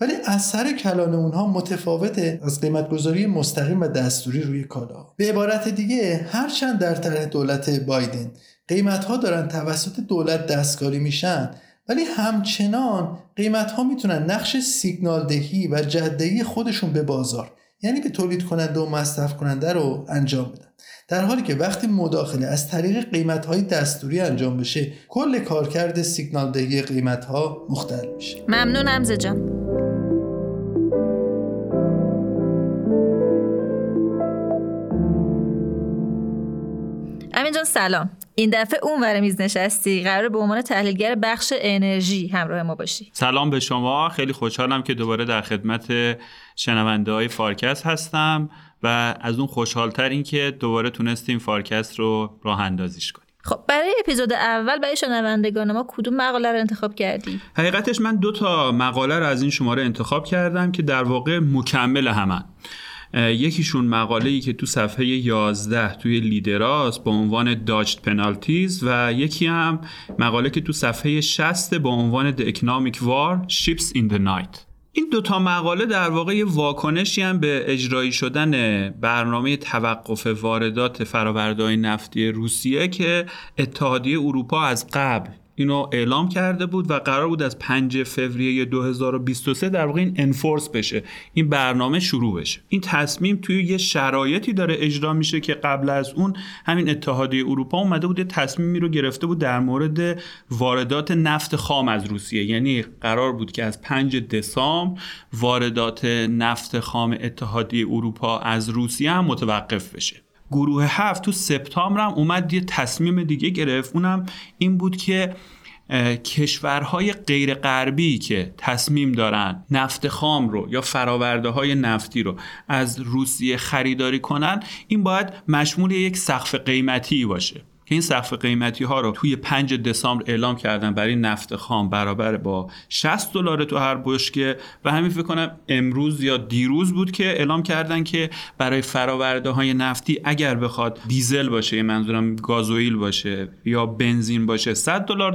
ولی اثر کلان اونها متفاوته از قیمتگذاری مستقیم و دستوری روی کالا. به عبارت دیگه هرچند در طرح دولت بایدن قیمتها دارن توسط دولت دستکاری میشن، ولی همچنان قیمت ها میتونن نقش سیگنال دهی و جدهی خودشون به بازار، یعنی به تولید کننده و مصرف کننده رو انجام بدن، در حالی که وقتی مداخله از طریق قیمت های دستوری انجام بشه کل کارکرد سیگنال دهی قیمت ها مختل میشه. ممنون حمزه جان. امین جان سلام، این دفعه اونور میز نشستی، قراره به عنوان تحلیلگر بخش انرژی همراه ما باشی. سلام به شما، خیلی خوشحالم که دوباره در خدمت شنونده‌های فارکست هستم و از اون خوشحال‌تر این که دوباره تونستیم فارکست رو راه اندازیش کنیم. خب برای اپیزود اول برای شنوندگان ما کدوم مقاله رو انتخاب کردی؟ حقیقتش من 2 تا مقاله رو از این شماره انتخاب کردم که در واقع مکمل همن. یکیشون مقاله‌ای که تو صفحه 11 توی لیدراست با عنوان داجت پنالتیز و یکی هم مقاله که تو صفحه 60 با عنوان The Economic War Ships in the Night. این دوتا مقاله در واقع یه واکنشی هم به اجرایی شدن برنامه توقف واردات فرآورده‌های نفتی روسیه که اتحادیه اروپا از قبل اینو اعلام کرده بود و قرار بود از 5 فوریه 2023 در واقع این انفورس بشه، این برنامه شروع بشه. این تصمیم توی یه شرایطی داره اجرا میشه که قبل از اون همین اتحادیه اروپا اومده بود یه تصمیمی رو گرفته بود در مورد واردات نفت خام از روسیه، یعنی قرار بود که از 5 دسامبر واردات نفت خام اتحادیه اروپا از روسیه هم متوقف بشه. گروه 7 تو سپتامبر هم اومد یه تصمیم دیگه گرفت، اونم این بود که کشورهای غیر غربی که تصمیم دارن نفت خام رو یا فراورده های نفتی رو از روسیه خریداری کنن، این باید مشمول یک سقف قیمتی باشه. این سقف قیمتی ها رو توی 5 دسامبر اعلام کردن برای نفت خام برابر با $60 تو هر بشکه و همین فکر کنم امروز یا دیروز بود که اعلام کردن که برای فراورده های نفتی اگر بخواد دیزل باشه، منظورم گازوئیل باشه یا بنزین باشه، $100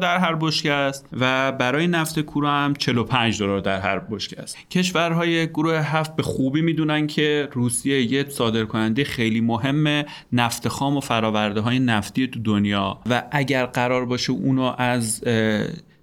در هر بشکه است و برای نفت کور هم $45 در هر بشکه است. کشورهای گروه 7 به خوبی میدونن که روسیه یه صادرکننده خیلی مهم نفت خام و فراورده های نفتی دنیا و اگر قرار باشه اونو از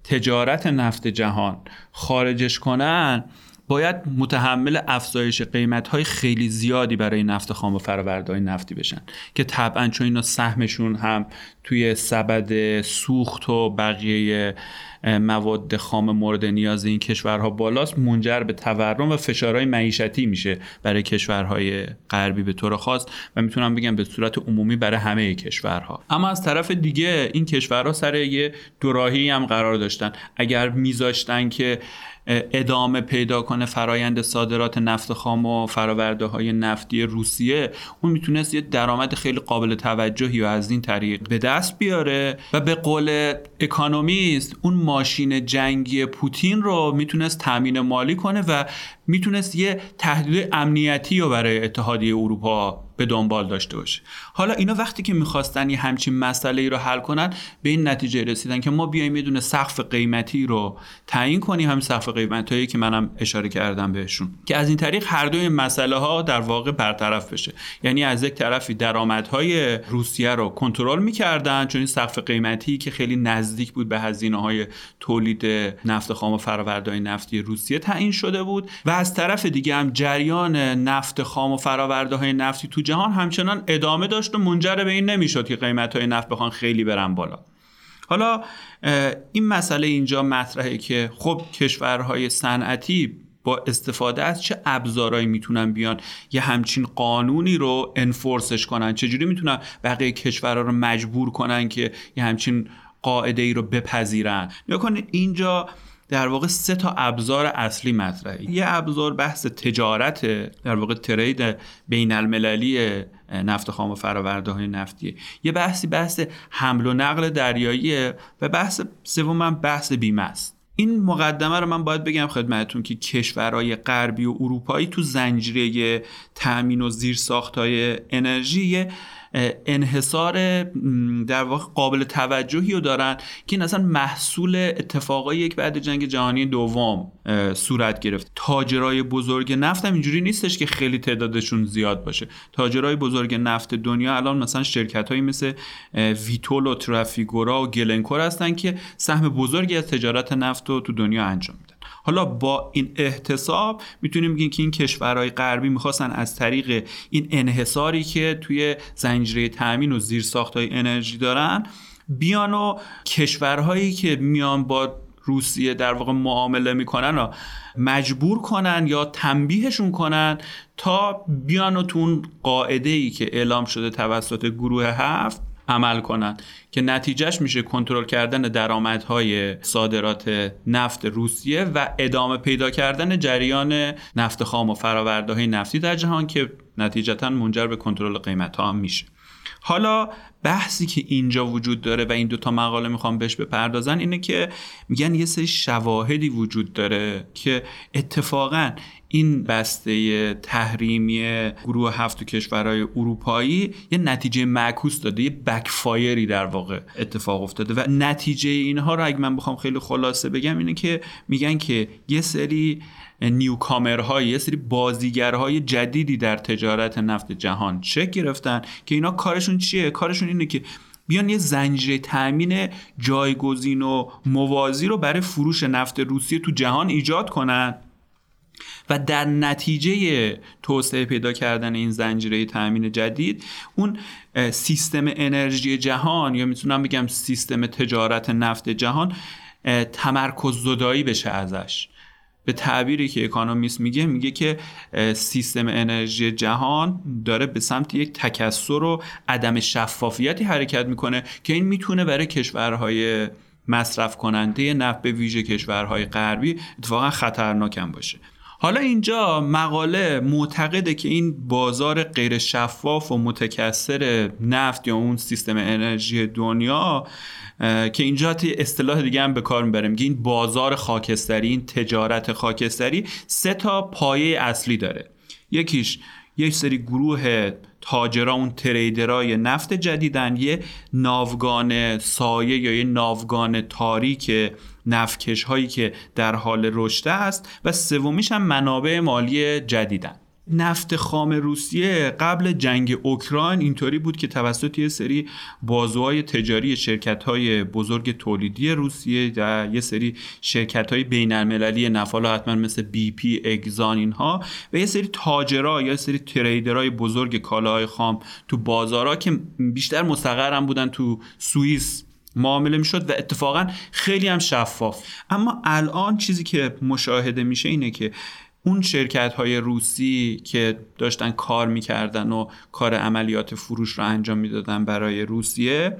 تجارت نفت جهان خارجش کنن باید متحمل افزایش قیمت‌های خیلی زیادی برای نفت خام و فرآورده‌های نفتی بشن که طبعاً چون اینا سهمشون هم توی سبد سوخت و بقیه مواد خام مورد نیاز این کشورها بالاست، منجر به تورم و فشارهای معیشتی میشه برای کشورهای غربی به طور خاص و میتونم بگم به صورت عمومی برای همه کشورها. اما از طرف دیگه این کشورها سر یه دوراهی هم قرار داشتن. اگر میذاشتن که ادامه پیدا کنه فرایند صادرات نفت خام و فراورده های نفتی روسیه، اون میتونست یه درآمد خیلی قابل توجهی و از این طریق به دست بیاره و به قول اکانومیست اون ماشین جنگی پوتین رو میتونست تامین مالی کنه و میتونست یه تهدید امنیتی رو برای اتحادیه اروپا به دنبال داشته باشه. حالا اینا وقتی که میخواستن یه همچین مسئله‌ای رو حل کنن به این نتیجه رسیدن که ما بیایم یه دونه سقف قیمتی رو تعیین کنیم، همین سقف قیمتایی که منم اشاره کردم بهشون، که از این طریق هر دوی مسئله ها در واقع برطرف بشه. یعنی از یک طرفی درآمدهای روسیه رو کنترل میکردن چون این سقف قیمتی که خیلی نزدیک بود به هزینه‌های تولید نفت خام و فرآورده‌های نفتی روسیه تعیین شده بود و از طرف دیگه هم جریان نفت خام و فرآورده‌های نفتی تو جهان همچنان ادامه داشت و منجر به این نمیشد که قیمت‌های نفت بخوان خیلی برن بالا. حالا این مسئله اینجا مطرحه که خب کشورهای صنعتی با استفاده از چه ابزارهایی میتونن بیان یه همچین قانونی رو انفورسش کنن، چجوری میتونن بقیه کشورها رو مجبور کنن که یه همچین قاعده‌ای رو بپذیرن. نگاه کنید اینجا در واقع 3 ابزار اصلی مطرحه. یه ابزار بحث تجارت، در واقع ترید بین المللی نفت خام و فرآورده های نفتیه. یه بحثی بحث حمل و نقل دریاییه و بحث سومم بحث بیمه است. این مقدمه رو من باید بگم خدمتتون که کشورهای غربی و اروپایی تو زنجیره تامین و زیرساخت‌های انرژی انحصار در واقع قابل توجهی رو دارن که این اصلا محصول اتفاقایی که بعد جنگ جهانی دوم صورت گرفت. تاجرای بزرگ نفت هم اینجوری نیستش که خیلی تعدادشون زیاد باشه. تاجرای بزرگ نفت دنیا الان مثلا شرکت‌هایی مثل ویتول و ترافیگورا و گلنکور هستن که سهم بزرگی از تجارت نفت رو تو دنیا انجام میدن. حالا با این احتساب میتونیم بگیم که این کشورهای غربی میخواستن از طریق این انحصاری که توی زنجیره تامین و زیرساخت‌های انرژی دارن بیان و کشورهایی که میان با روسیه در واقع معامله میکنن و مجبور کنن یا تنبیهشون کنن تا بیان و تون قاعده‌ای که اعلام شده توسط گروه 7 عمل کنن که نتیجهش میشه کنترل کردن درآمدهای صادرات نفت روسیه و ادامه پیدا کردن جریان نفت خام و فرآورده‌های نفتی در جهان که نتیجتاً منجر به کنترل قیمت‌ها هم میشه. حالا بحثی که اینجا وجود داره و این دوتا مقاله میخوام بهش بپردازن اینه که میگن یه سری شواهدی وجود داره که اتفاقاً این بسته تحریمی گروه 7 تو کشورهای اروپایی یه نتیجه معکوس داده، یه بکفایری در واقع اتفاق افتاده و نتیجه اینها رو اگه من بخوام خیلی خلاصه بگم اینه که میگن که یه سری نیوکامرهای، یه سری بازیگرهای جدیدی در تجارت نفت جهان شکل گرفتن که اینا کارشون چیه؟ کارشون اینه که بیان یه زنجیره تامین جایگزین و موازی رو برای فروش نفت روسیه تو جهان ایجاد کنن و در نتیجه توسعه پیدا کردن این زنجیره تامین جدید اون سیستم انرژی جهان یا میتونم بگم سیستم تجارت نفت جهان تمرکز زدایی بشه ازش. به تعبیری که اکونومیست میگه که سیستم انرژی جهان داره به سمت یک تکثر و عدم شفافیتی حرکت میکنه که این میتونه برای کشورهای مصرف کننده نفت به ویژه کشورهای غربی اتفاقا خطرناک هم باشه. حالا اینجا مقاله معتقده که این بازار غیر شفاف و متکثر نفت یا اون سیستم انرژی دنیا که اینجا یه اصطلاح دیگه هم به کار میبره، میگه این بازار خاکستری، این تجارت خاکستری سه تا پایه اصلی داره. یکیش یک سری گروه تاجران، اون تریدرای نفت جدیدن، یه ناوگان سایه یا یه ناوگان تاریک نفتکش هایی که در حال رشد است و سومیش هم منابع مالی جدیدن. نفت خام روسیه قبل جنگ اوکراین اینطوری بود که توسط یه سری بازوهای تجاری شرکت‌های بزرگ تولیدی روسیه و یه سری شرکت‌های بین‌المللی نفت، حتما مثل بی پی، اگزان اینها و یه سری تاجرها یا سری تریدرهای بزرگ کالاهای خام تو بازارها که بیشتر مستقر هم بودن تو سوئیس معامله میشد و اتفاقا خیلی هم شفاف. اما الان چیزی که مشاهده میشه اینه که اون شرکت‌های روسی که داشتن کار می‌کردن و کار عملیات فروش رو انجام می‌دادن برای روسیه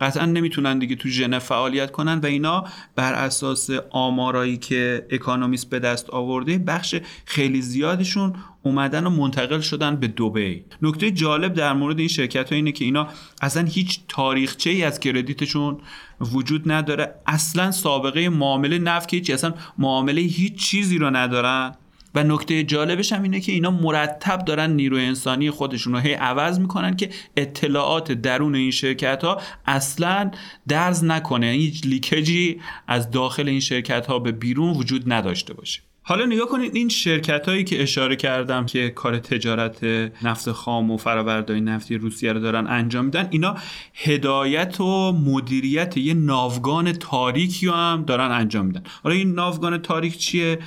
قطعا نمیتونن دیگه تو ژنو فعالیت کنن و اینا بر اساس آمارایی که اکونومیست به دست آورده بخش خیلی زیادشون اومدن و منتقل شدن به دبی. نکته جالب در مورد این شرکت‌ها اینه که اینا اصلا هیچ تاریخچه‌ای از کردیتشون وجود نداره، اصلا سابقه معامله نفت که هیچ، اصلا معامله هیچ چیزی رو ندارن و نکته جالبش هم اینه که اینا مرتب دارن نیروی انسانی خودشون رو هی عوض میکنن که اطلاعات درون این شرکت ها اصلا درز نکنه، هیچ لیکجی از داخل این شرکت ها به بیرون وجود نداشته باشه. حالا نگاه کنید این شرکت هایی که اشاره کردم که کار تجارت نفت خام و فرآوردهای نفتی روسیه رو دارن انجام میدن، اینا هدایت و مدیریت یه ناوگان تاریکی هم دارن انجام میدن. حالا این ناوگان تاریک چیه؟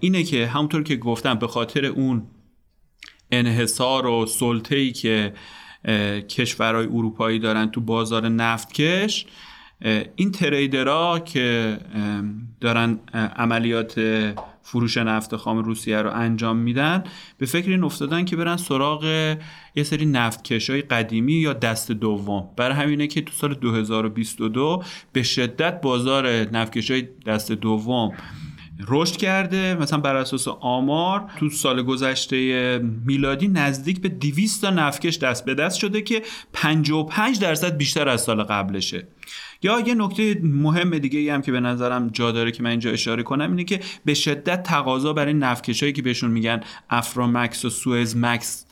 اینه که همونطور که گفتم به خاطر اون انحصار و سلطه‌ای که کشورهای اروپایی دارن تو بازار نفتکش، این تریدرها که دارن عملیات فروش نفت خام روسیه رو انجام میدن به فکر این افتادن که برن سراغ یه سری نفتکش‌های قدیمی یا دست دوم. برای همینه که تو سال 2022 به شدت بازار نفتکش‌های دست دوم رشد کرده. مثلا بر اساس آمار تو سال گذشته میلادی نزدیک به 200 تا نفتکش دست به دست شده که 55% بیشتر از سال قبلشه. یا یه نکته مهم دیگه ای هم که به نظرم جا داره که من اینجا اشاره کنم اینه که به شدت تقاضا برای نفتکشایی که بهشون میگن افرامکس و سوئزمکس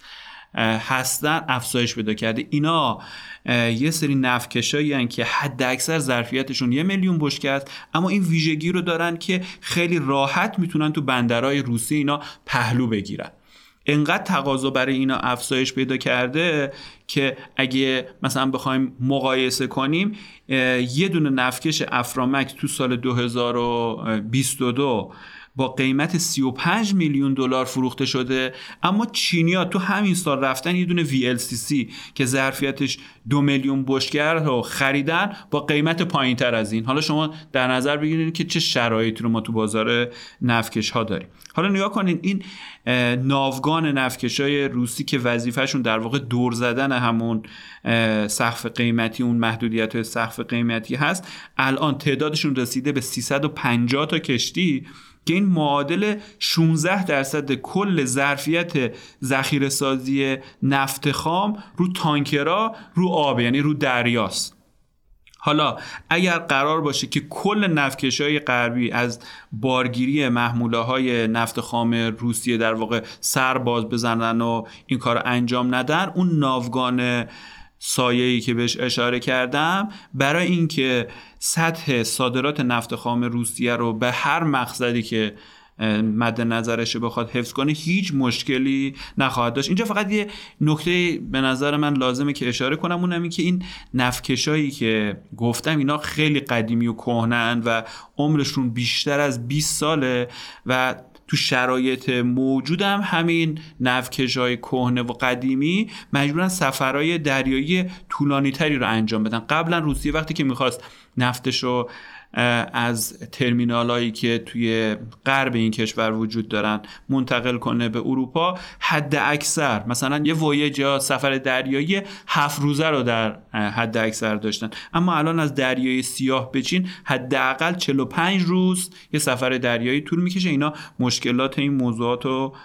هستن افزایش پیدا کرده. اینا یه سری نفتکشایی هستن که حد اکثر ظرفیتشون 1 میلیون بشکه است، اما این ویژگی رو دارن که خیلی راحت میتونن تو بندرهای روسیه اینا پهلو بگیرن. انقدر تقاضا برای اینا افزایش پیدا کرده که اگه مثلا بخوایم مقایسه کنیم یه دونه نفتکش افرامکس تو سال 2022 با قیمت $35 میلیون فروخته شده، اما چینی‌ها تو همین سال رفتن یه دونه VLCC که ظرفیتش 2 میلیون بشکه رو خریدن با قیمت پایین‌تر از این. حالا شما در نظر بگیرید که چه شرایطی رو ما تو بازار نفتکش‌ها داریم. حالا نگاه کنین این ناوگان نفتکش‌های روسی که وظیفه‌شون در واقع دور زدن همون سقف قیمتی، اون محدودیت‌های سقف قیمتی هست، الان تعدادشون رسیده به 350 تا کشتی که این معادل 16% کل ظرفیت ذخیره سازی نفت خام رو تانکرها رو آب، یعنی رو دریاست. حالا اگر قرار باشه که کل نفتکشی‌های غربی از بارگیری محموله‌های نفت خام روسیه در واقع سر باز بزنن و این کار انجام ندن، اون ناوگان سایه‌ای که بهش اشاره کردم برای اینکه سطح صادرات نفت خام روسیه رو به هر مقصدی که مد نظرش بخواد حفظ کنه هیچ مشکلی نخواهد داشت. اینجا فقط یه نکته به نظر من لازمه که اشاره کنم، اونم این که این نفتکشایی که گفتم اینا خیلی قدیمی و کهنه‌اند و عمرشون بیشتر از 20 ساله و تو شرایط موجود هم همین نفتکش‌های کهنه و قدیمی مجبورن سفرهای دریایی طولانی تری رو انجام بدن. قبلا روسیه وقتی که می‌خواست نفتشو از ترمینالایی که توی غرب این کشور وجود دارن منتقل کنه به اروپا، حد اکثر مثلا یه وایج یا سفر دریایی 7 روزه رو در حد اکثر داشتن، اما الان از دریای سیاه به چین حداقل 45 روز یه سفر دریایی طول میکشه. اینا مشکلات این موضوعات رو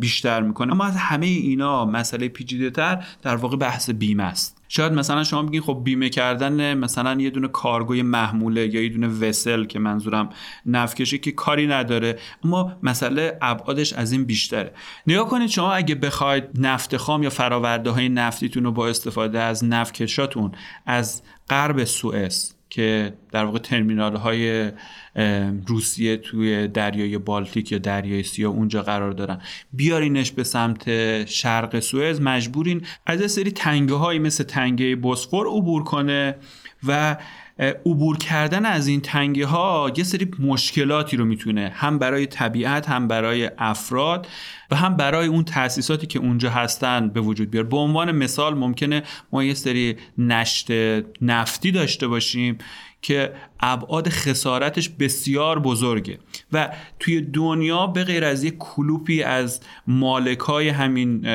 بیشتر میکنه. اما از همه اینا مسئله پیچیده تر در واقع بحث بیمه است. شاید مثلا شما بگین خب بیمه کردن مثلا یه دونه کارگوی محموله یا یه دونه وسل که منظورم نفتکشی که کاری نداره، اما مسئله ابعادش از این بیشتره. نگاه کنید شما اگه بخواید نفت خام یا فراورده های نفتیتون رو با استفاده از نفتکشاتون از غرب سوئز که در واقع ترمینال های روسیه توی دریای بالتیک یا دریای سیاه اونجا قرار دارن بیارینش به سمت شرق سوئز، مجبورین از یه سری تنگه هایی مثل تنگه بوسفور عبور کنه و عبور کردن از این تنگه ها یه سری مشکلاتی رو میتونه هم برای طبیعت، هم برای افراد و هم برای اون تأسیساتی که اونجا هستن به وجود بیاره. به عنوان مثال ممکنه ما یه سری نشت نفتی داشته باشیم که ابعاد خسارتش بسیار بزرگه و توی دنیا به غیر از یک کلوپی از مالکای همین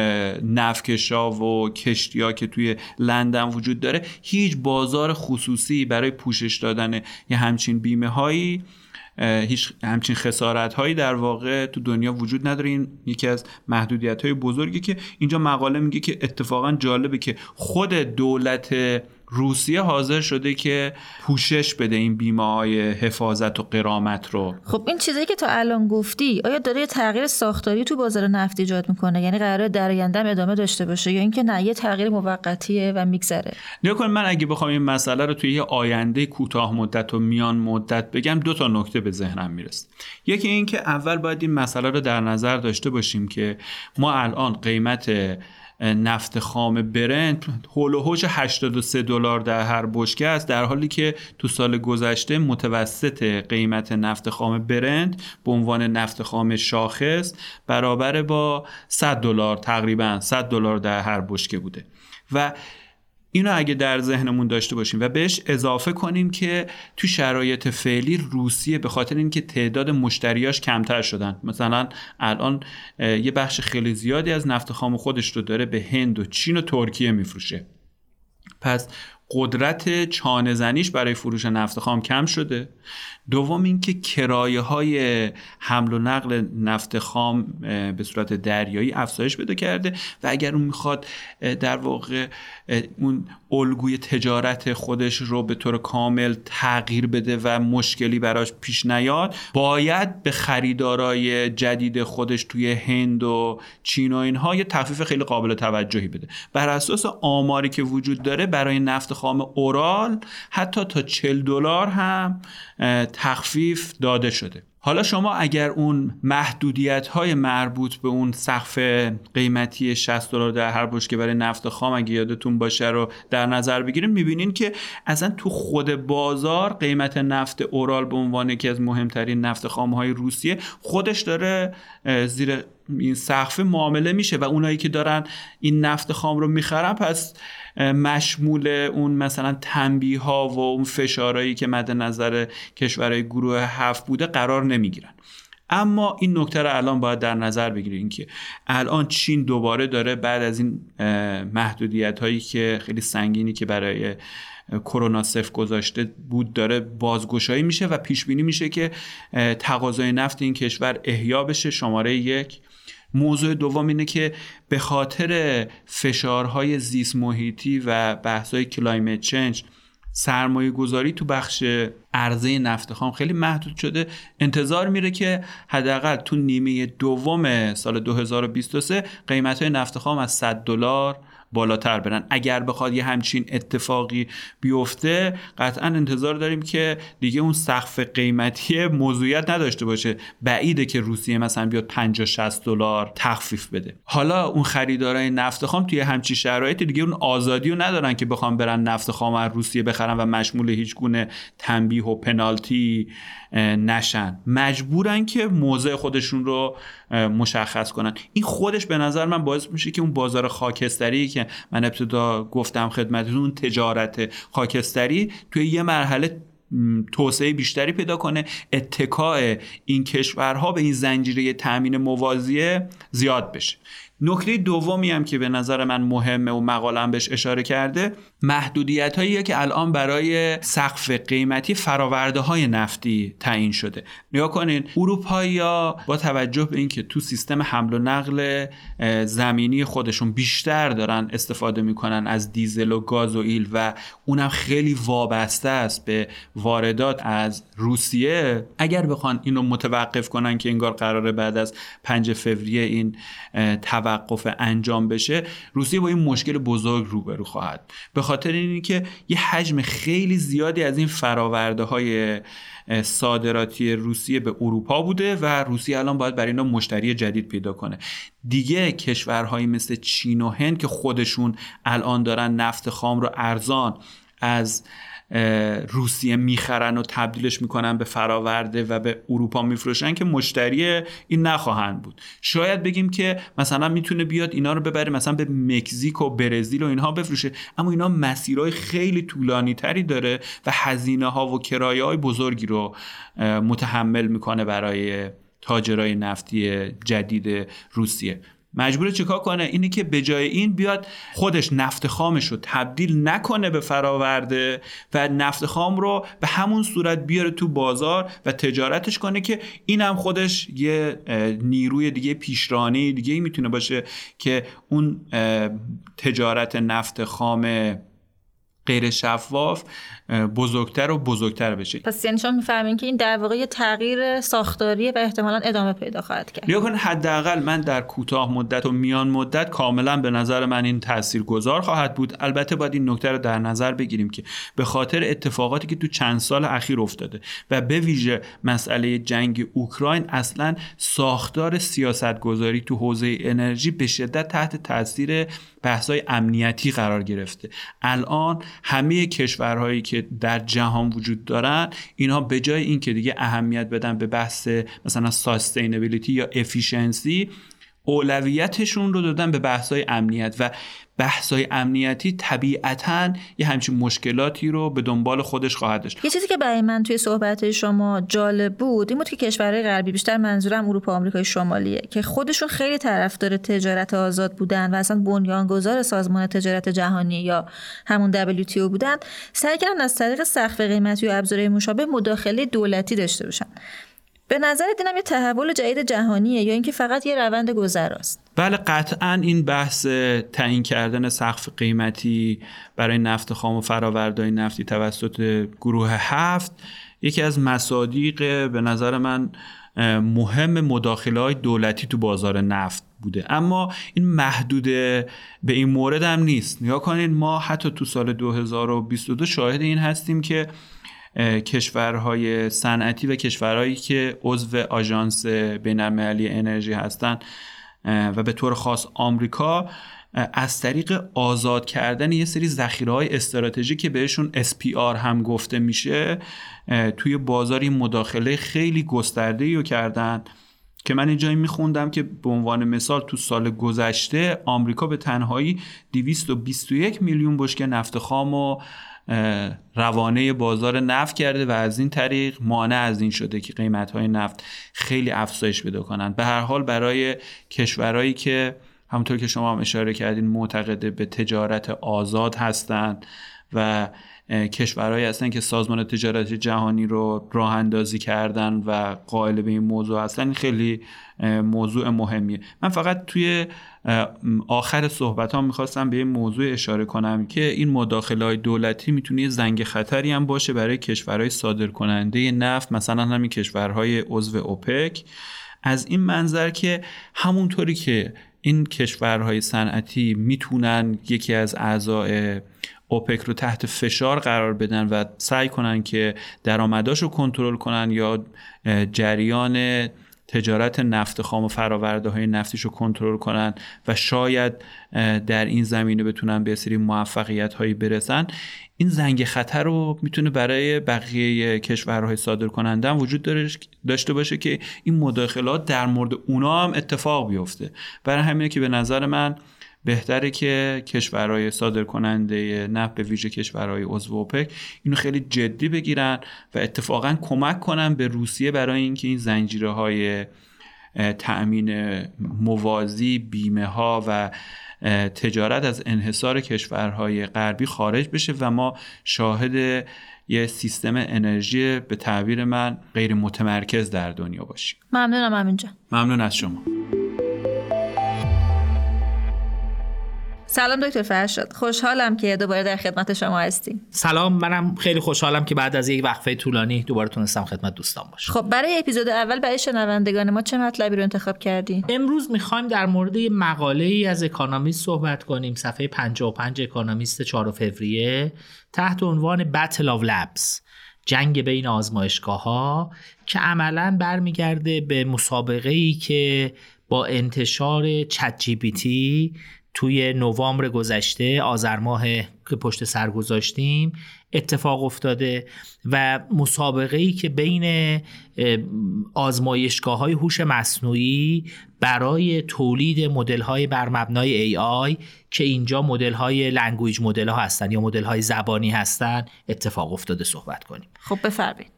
نفتکشا و کشتی‌ها که توی لندن وجود داره هیچ بازار خصوصی برای پوشش دادن یه همچین بیمه‌هایی، هیچ همچین خسارت‌هایی در واقع تو دنیا وجود نداره. این یکی از محدودیت‌های بزرگی که اینجا مقاله میگه که اتفاقا جالبه که خود دولت روسیه حاضر شده که پوشش بده این بیمه‌های حفاظت و غرامت رو. خب این چیزایی که تا الان گفتی آیا داره تغییر ساختاری تو بازار نفت ایجاد میکنه؟ یعنی قراره در آینده ادامه داشته باشه یا اینکه نه یه تغییر موقتیه و میگذره؟ نگاه کن من اگه بخوام این مسئله رو توی یه آینده کوتاه مدت و میان مدت بگم 2 تا نکته به ذهنم میرسه. یکی این که اول باید این مسئله رو در نظر داشته باشیم که ما الان قیمت نفت خام برنت هول و هوش $83 در هر بشکه است، در حالی که تو سال گذشته متوسط قیمت نفت خام برنت به عنوان نفت خام شاخص برابر با $100 تقریبا $100 در هر بشکه بوده و اینو اگه در ذهنمون داشته باشیم و بهش اضافه کنیم که تو شرایط فعلی روسیه به خاطر اینکه تعداد مشتریاش کمتر شدن، مثلا الان یه بخش خیلی زیادی از نفت خام خودش رو داره به هند و چین و ترکیه میفروشه، پس قدرت چانه زنیش برای فروش نفت خام کم شده. دوم اینکه کرایه های حمل و نقل نفت خام به صورت دریایی افزایش پیدا کرده و اگر اون میخواد در واقع اون الگوی تجارت خودش رو به طور کامل تغییر بده و مشکلی براش پیش نیاد باید به خریدارای جدید خودش توی هند و چین و اینها یه تخفیف خیلی قابل توجهی بده. بر اساس آماری که وجود داره برای نفت خام اورال حتی تا $40 هم تخفیف داده شده. حالا شما اگر اون محدودیت‌های مربوط به اون سقف قیمتی $60 در هر بشکه برای نفت خام اگه یادتون باشه رو در نظر بگیریم، می‌بینین که اصلا تو خود بازار قیمت نفت اورال به عنوان یکی از مهمترین نفت خام‌های روسیه خودش داره زیر این سقف معامله میشه و اونایی که دارن این نفت خام رو میخرن پس مشمول اون مثلا تنبیه ها و اون فشارهایی که مد نظر کشورهای گروه 7 بوده قرار نمیگیرن. اما این نکته رو الان باید در نظر بگیریم که الان چین دوباره داره بعد از این محدودیت هایی که خیلی سنگینی که برای کرونا صفر گذاشته بود داره بازگشایی میشه و پیش بینی میشه که تقاضای نفت این کشور احیا بشه. شماره یک. موضوع دوم اینه که به خاطر فشارهای زیست محیطی و بحث‌های کلایمت چنج سرمایه گذاری تو بخش عرضه نفت خام خیلی محدود شده. انتظار میره که حداقل تو نیمه دوم سال 2023 قیمت‌های نفت خام از $100 بالاتر برن. اگر بخواد یه همچین اتفاقی بیفته قطعا انتظار داریم که دیگه اون سقف قیمتی موضوعیت نداشته باشه. بعیده که روسیه مثلا بیاد $50-60 تخفیف بده. حالا اون خریدارای نفت خام توی همچین شرایطی دیگه اون آزادی رو ندارن که بخوام برن نفت خام از روسیه بخرن و مشمول هیچ گونه تنبیه و پنالتی نشن. مجبورن که موضع خودشون رو مشخص کنن. این خودش به نظر من باعث میشه که اون بازار خاکستری که من ابتدا گفتم خدمتتون، تجارت خاکستری توی یه مرحله توسعه بیشتری پیدا کنه، اتکاء این کشورها به این زنجیره تامین موازیه زیاد بشه. نکته دومی هم که به نظر من مهمه و مقاله‌ام بهش اشاره کرده، محدودیت‌هایی که الان برای سقف قیمتی فرآورده‌های نفتی تعیین شده. نگاه کنین، اروپایی‌ها با توجه به اینکه تو سیستم حمل و نقل زمینی خودشون بیشتر دارن استفاده می‌کنن از دیزل و گازوئیل و اونم خیلی وابسته است به واردات از روسیه، اگر بخوان اینو متوقف کنن که انگار قراره بعد از 5 فوریه این توقف انجام بشه، روسیه با این مشکل بزرگ روبرو خواهد. به خاطر اینه که یه حجم خیلی زیادی از این فرآورده‌های صادراتی روسیه به اروپا بوده و روسیه الان باید برای اینا مشتری جدید پیدا کنه. دیگه کشورهایی مثل چین و هند که خودشون الان دارن نفت خام رو ارزان از روسیه میخرن و تبدیلش میکنن به فراورده و به اروپا میفروشن که مشتری این نخواهند بود. شاید بگیم که مثلا میتونه بیاد اینا رو ببره مثلا به مکزیک و برزیل و اینها بفروشه، اما اینا مسیرهای خیلی طولانی تری داره و هزینه ها و کرایه های بزرگی رو متحمل میکنه برای تاجرای نفتی جدید روسیه. مجبوره چیکار کنه؟ اینه که به جای این بیاد خودش نفت خامش رو تبدیل نکنه به فراورده و نفت خام رو به همون صورت بیاره تو بازار و تجارتش کنه که این هم خودش یه نیروی دیگه پیشرانه دیگه میتونه باشه که اون تجارت نفت خام غیر شفاف بزرگتر و بزرگتر بشه. پس یعنی شما می‌فهمین که این در واقع یه تغییر ساختاریه و احتمالاً ادامه پیدا خواهد کرد. یا کن حداقل من در کوتاه مدت و میان مدت کاملاً به نظر من این تاثیرگذار خواهد بود. البته باید این نکته رو در نظر بگیریم که به خاطر اتفاقاتی که تو چند سال اخیر افتاده و به ویژه مسئله جنگ اوکراین، اصلاً ساختار سیاست‌گذاری تو حوزه انرژی به شدت تحت تاثیر بحث‌های امنیتی قرار گرفته. الان همه کشورهایی که در جهان وجود دارن، اینها به جای اینکه دیگه اهمیت بدن به بحث مثلا ساستینبیلیتی یا افیشنسی، اولویتشون رو دادن به بحث‌های امنیت و بحث‌های امنیتی طبیعتاً یه همچین مشکلاتی رو به دنبال خودش خواهد داشت. یه چیزی که برای من توی صحبت‌های شما جالب بود این بود که کشورهای غربی، بیشتر منظورم اروپا و آمریکای شمالیه، که خودشون خیلی طرفدار تجارت آزاد بودن و اصلا بنیانگذار سازمان تجارت جهانی یا همون WTO بودن، سعی کردن از طریق سقف قیمتی و ابزارهای مشابه مداخله دولتی داشته باشن. به نظر دینم یه تحول جدید جهانیه یا اینکه فقط یه روند گذراست؟ بله قطعاً این بحث تعیین کردن سقف قیمتی برای نفت خام و فرآورده‌های نفتی توسط گروه 7 یکی از مصادیق به نظر من مهم مداخله‌های دولتی تو بازار نفت بوده. اما این محدود به این مورد هم نیست. نگاه کنید، ما حتی تو سال 2022 شاهد این هستیم که کشورهای صنعتی و کشورهایی که عضو آژانس بین‌المللی انرژی هستند و به طور خاص آمریکا از طریق آزاد کردن یه سری ذخیره‌های استراتژیک که بهشون SPR هم گفته میشه توی بازاری مداخله خیلی گسترده‌ای رو کردن که من اینجایی میخوندم که به عنوان مثال تو سال گذشته آمریکا به تنهایی 221 میلیون بشکه نفت خام و روانه بازار نفت کرده و از این طریق مانع از این شده که قیمت‌های نفت خیلی افزایش پیدا کنند. به هر حال برای کشورهایی که همونطور که شما هم اشاره کردین معتقد به تجارت آزاد هستند و کشورهایی هستن که سازمان تجارت جهانی رو راه اندازی کردن و قائل به این موضوع هستن، خیلی موضوع مهمیه. من فقط توی آخر صحبتام میخواستم به این موضوع اشاره کنم که این مداخله‌های دولتی میتونه یه زنگ خطری هم باشه برای کشورهای صادرکننده نفت، مثلا همین کشورهای عضو اوپک، از این منظر که همونطوری که این کشورهای صنعتی میتونن یکی از اعضای اوپک رو تحت فشار قرار بدن و سعی کنن که درآمداش رو کنترل کنن یا جریان تجارت نفت خام و فراورده های نفتیش رو کنترل کنن و شاید در این زمینه بتونن به سری موفقیت هایی برسن، این زنگ خطر رو میتونه برای بقیه کشورهای صادرکننده هم وجود داشته باشه که این مداخلات در مورد اونا هم اتفاق بیفته. برای همینه که به نظر من بهتره که کشورهای صادرکننده نفت به ویژه کشورهای عضو اوپک اینو خیلی جدی بگیرن و اتفاقا کمک کنن به روسیه برای اینکه این زنجیره‌های تأمین موازی، بیمه‌ها و تجارت از انحصار کشورهای غربی خارج بشه و ما شاهد یه سیستم انرژی به تعبیر من غیر متمرکز در دنیا باشیم. ممنونم همینجا. ممنون از شما. سلام دکتر فرشاد، خوشحالم که دوباره در خدمت شما هستیم. سلام، منم خیلی خوشحالم که بعد از یک وقفه طولانی دوباره تونستم خدمت دوستان باشم. خب برای اپیزود اول برای شنوندگان ما چه مطلبی رو انتخاب کردین؟ امروز می‌خوایم در مورد یه مقاله‌ای از اکونومیست صحبت کنیم، صفحه 55 اکونومیست 4 فوریه تحت عنوان Battle of Labs، جنگ بین آزمایشگاه‌ها، که عملاً برمیگرده به مسابقه‌ای که با انتشار چت جی پی تی توی نوامبر گذشته، آذر ماه که پشت سر گذاشتیم، اتفاق افتاده و مسابقه‌ای که بین آزمایشگاه‌های هوش مصنوعی برای تولید مدل‌های بر مبنای AI که اینجا مدل‌های لنگویج مدل‌ها هستن یا مدل‌های زبانی هستن اتفاق افتاده صحبت کنیم. خب بفرمایید.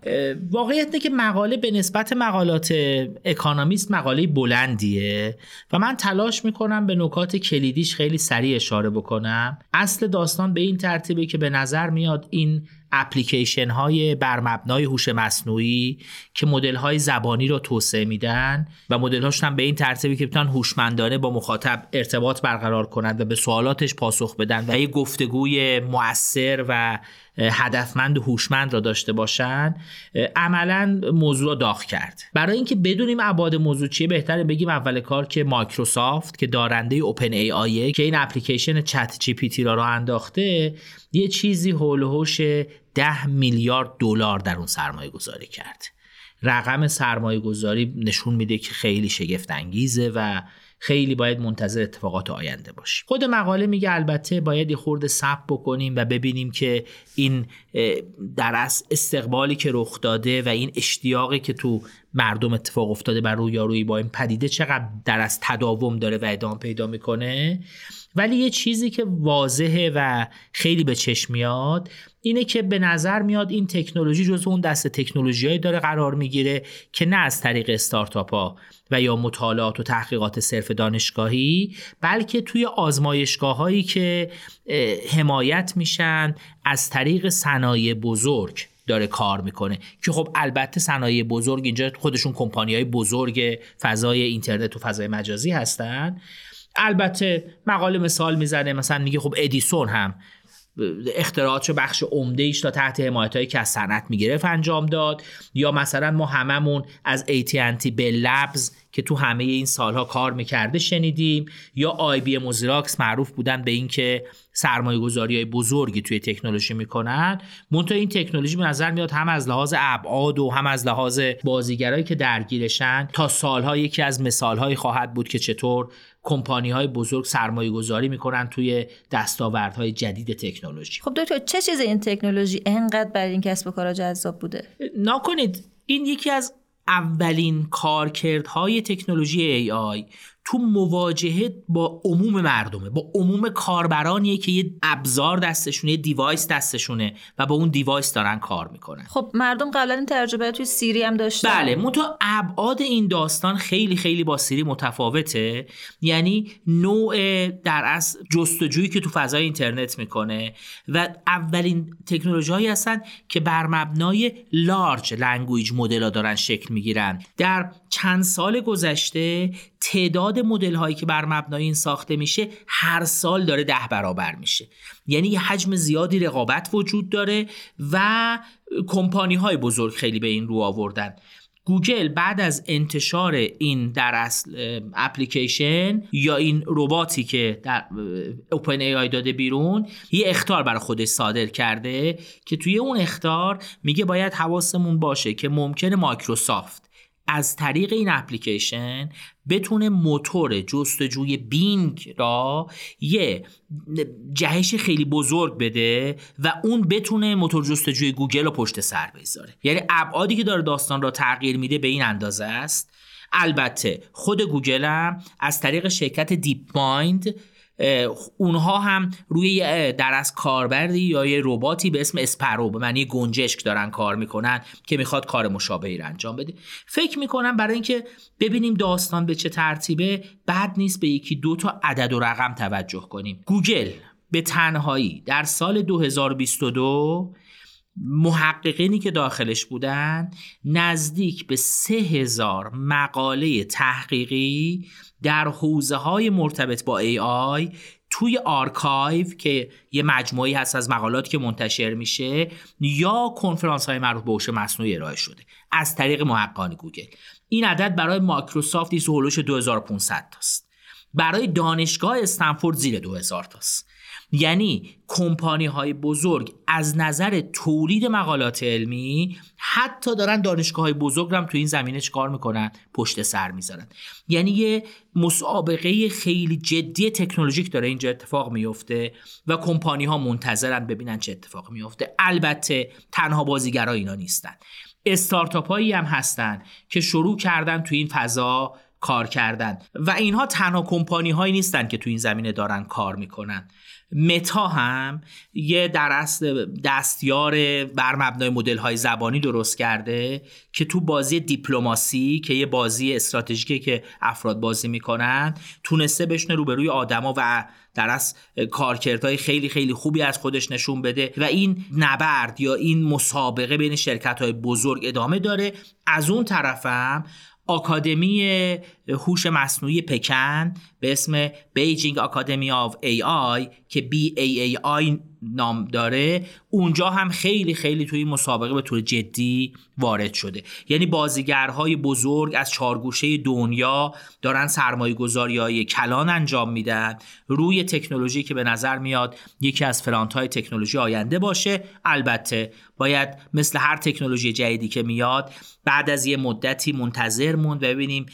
واقعیت اینه که مقاله به نسبت مقالات اکونومیست مقاله بلندیه و من تلاش می‌کنم به نکات کلیدیش خیلی سریع اشاره بکنم. اصل داستان به این ترتیبه که به نظر میاد این اپلیکیشن های بر مبنای هوش مصنوعی که مدل های زبانی رو توسعه میدن و مدل هاشون هم به این ترتیبی که بتونن هوشمندانه با مخاطب ارتباط برقرار کنند و به سوالاتش پاسخ بدن و یه گفتگوی مؤثر و هدفمند و هوشمند را داشته باشن، عملاً موضوع را داغ کرد. برای اینکه بدونیم ابعاد موضوع چیه بهتره بگیم اول کار که مایکروسافت که دارنده اوپن ای آی که این اپلیکیشن چت جی پی تی را راه انداخته یه چیزی هول و هوش 10 میلیارد دلار در اون سرمایه گذاری کرد. رقم سرمایه گذاری نشون میده که خیلی شگفت انگیزه و خیلی باید منتظر اتفاقات آینده باشیم. خود مقاله میگه البته باید یه خورده صبر بکنیم و ببینیم که این در استقبالی که رخ داده و این اشتیاقی که تو مردم اتفاق افتاده بر رویارویی با این پدیده چقدر در از تداوم داره و ادامه پیدا میکنه. ولی یه چیزی که واضحه و خیلی به چشم میاد اینه که به نظر میاد این تکنولوژی جزو اون دسته تکنولوژیایی داره قرار میگیره که نه از طریق استارتاپ‌ها و یا مطالعات و تحقیقات صرف دانشگاهی، بلکه توی آزمایشگاه‌هایی که حمایت میشن از طریق صنایع بزرگ داره کار میکنه که خب البته صنایع بزرگ اینجا خودشون کمپانی‌های بزرگ فضای اینترنت و فضای مجازی هستن. البته مقاله مثال میزنه، مثلا میگه خب ادیسون هم اختراعاتش بخش عمده ایش تا تحت حمایتایی که از صنعت میگرفت انجام داد، یا مثلا ما هممون از AT&T بل لبز که تو همه این سالها کار میکرده شنیدیم، یا IBM و زیراکس معروف بودن به این که سرمایه گذاری های بزرگی توی تکنولوژی میکنن. منتها این تکنولوژی به نظر میاد هم از لحاظ ابعاد و هم از لحاظ بازیگرایی که درگیرشن تا سالها یکی از مثالهایی خواهد بود که چطور کمپانی های بزرگ سرمایه گذاری میکنن توی دستاوردهای جدید تکنولوژی. خب دکتر چه چیز این تکنولوژی انقدر برای این کسب و کارا جذاب بوده؟ نکنید این یکی از اولین کارکردهای تکنولوژی AI تو مواجهه با عموم مردمه، با عموم کاربرانیه که یه ابزار دستشونه، یه دیوایس دستشونه و با اون دیوایس دارن کار میکنن. خب مردم قبلا این تجربه توی سیری هم داشتن. بله، منتها ابعاد این داستان خیلی خیلی با سیری متفاوته. یعنی نوع در از جستجویی که تو فضای اینترنت میکنه و اولین تکنولوژی‌هایی هستن که بر مبنای لارج لنگویج مدل‌ها دارن شکل میگیرن. در چند سال گذشته تعداد مدل هایی که بر مبنای این ساخته میشه هر سال داره 10 برابر میشه. یعنی یه حجم زیادی رقابت وجود داره و کمپانی های بزرگ خیلی به این رو آوردن. گوگل بعد از انتشار این در اصل اپلیکیشن یا این رباتی که در اوپن ای آی داده بیرون، یه اخطار برای خودش صادر کرده که توی اون اخطار میگه باید حواسمون باشه که ممکنه مایکروسافت از طریق این اپلیکیشن بتونه موتور جستجوی بینگ را یه جهش خیلی بزرگ بده و اون بتونه موتور جستجوی گوگل رو پشت سر بذاره. یعنی ابعادی که داره داستان را تغییر میده به این اندازه است. البته خود گوگل هم از طریق شرکت دیپ مایند، اونها هم روی در از کاربردی یا یه رباتی به اسم اسپرو به معنی گنجشک دارن کار میکنن که میخواد کار مشابهی رو انجام بده. فکر میکنم برای اینکه ببینیم داستان به چه ترتیبه بد نیست به یکی دو تا عدد و رقم توجه کنیم. گوگل به تنهایی در سال 2022 محققینی که داخلش بودن نزدیک به 3000 مقاله تحقیقی در حوزه‌های مرتبط با AI توی آرکایو که یه مجموعی هست از مقالات که منتشر میشه یا کنفرانس‌های مربوط به هوش مصنوعی ارائه شده از طریق محققان گوگل. این عدد برای مایکروسافت حدود 2500 تاست، برای دانشگاه استنفورد زیر 2000 تاست. یعنی کمپانی های بزرگ از نظر تولید مقالات علمی حتی دارن دانشگاه های بزرگ هم تو این زمینه چیکار میکنن؟ پشت سر میذارن. یعنی یه مسابقه خیلی جدی تکنولوژیک داره اینجا اتفاق میفته و کمپانی ها منتظرن ببینن چه اتفاق میفته. البته تنها بازیگرها اینا نیستن، استارتاپ هایی هم هستن که شروع کردن تو این فضا کار کردن و اینها تنها کمپانی هایی نیستن که تو این زمینه دارن کار میکنن. متا هم یه در اصل دستیار بر مبنای مدل‌های زبانی درست کرده که تو بازی دیپلماسی که یه بازی استراتژیکه که افراد بازی میکنن تونسته بشنه روبروی آدما و در اصل کارکردهای خیلی خیلی خوبی از خودش نشون بده و این نبرد یا این مسابقه بین شرکت‌های بزرگ ادامه داره. از اون طرف هم آکادمی هوش مصنوعی پکن به اسم بیجینگ آکادمی آف ای آی که بی ای ای آی نام داره، اونجا هم خیلی خیلی توی مسابقه به طور جدی وارد شده. یعنی بازیگرهای بزرگ از چارگوشه دنیا دارن سرمایه‌گذاری‌های کلان انجام میدن روی تکنولوژی که به نظر میاد یکی از فرانت‌های تکنولوژی آینده باشه. البته باید مثل هر تکنولوژی جدیدی که میاد بعد از یه مدتی منتظر موند و ببینیم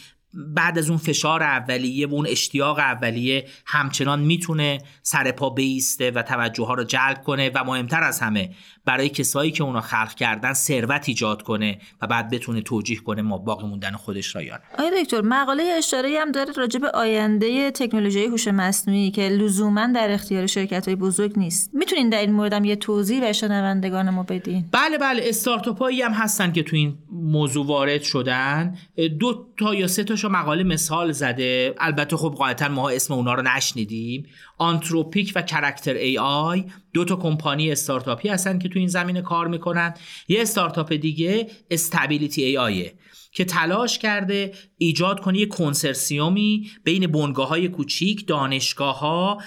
بعد از اون فشار اولیه و اون اشتیاق اولیه همچنان میتونه سرپا بیسته و توجه ها رو جلب کنه و مهمتر از همه برای کسایی که اونا خلق کردن ثروت ایجاد کنه و بعد بتونه توجیه کنه ما باقی موندن خودش را یا نه. آقای دکتر مقاله اشاره‌ای هم داره راجع به آینده تکنولوژی هوش مصنوعی که لزوما در اختیار شرکت‌های بزرگ نیست. میتونین در این مورد هم یه توضیح برای شنوندگان ما بدین؟ بله، استارتاپایی هم هستن که تو این موضوع وارد شدن. 2 تا یا 3 تا مقاله مثال زده، البته خب غالبا ما اسم اونا رو نشنیدیم. آنتروپیک و کرکتر ای آی 2 تا کمپانی استارتاپی هستن که تو این زمینه کار میکنن. یه استارتاپ دیگه استابیلیتی ای آیه که تلاش کرده ایجاد کنه یه کنسرسیومی بین بنگاه‌های کوچیک، دانشگاه‌ها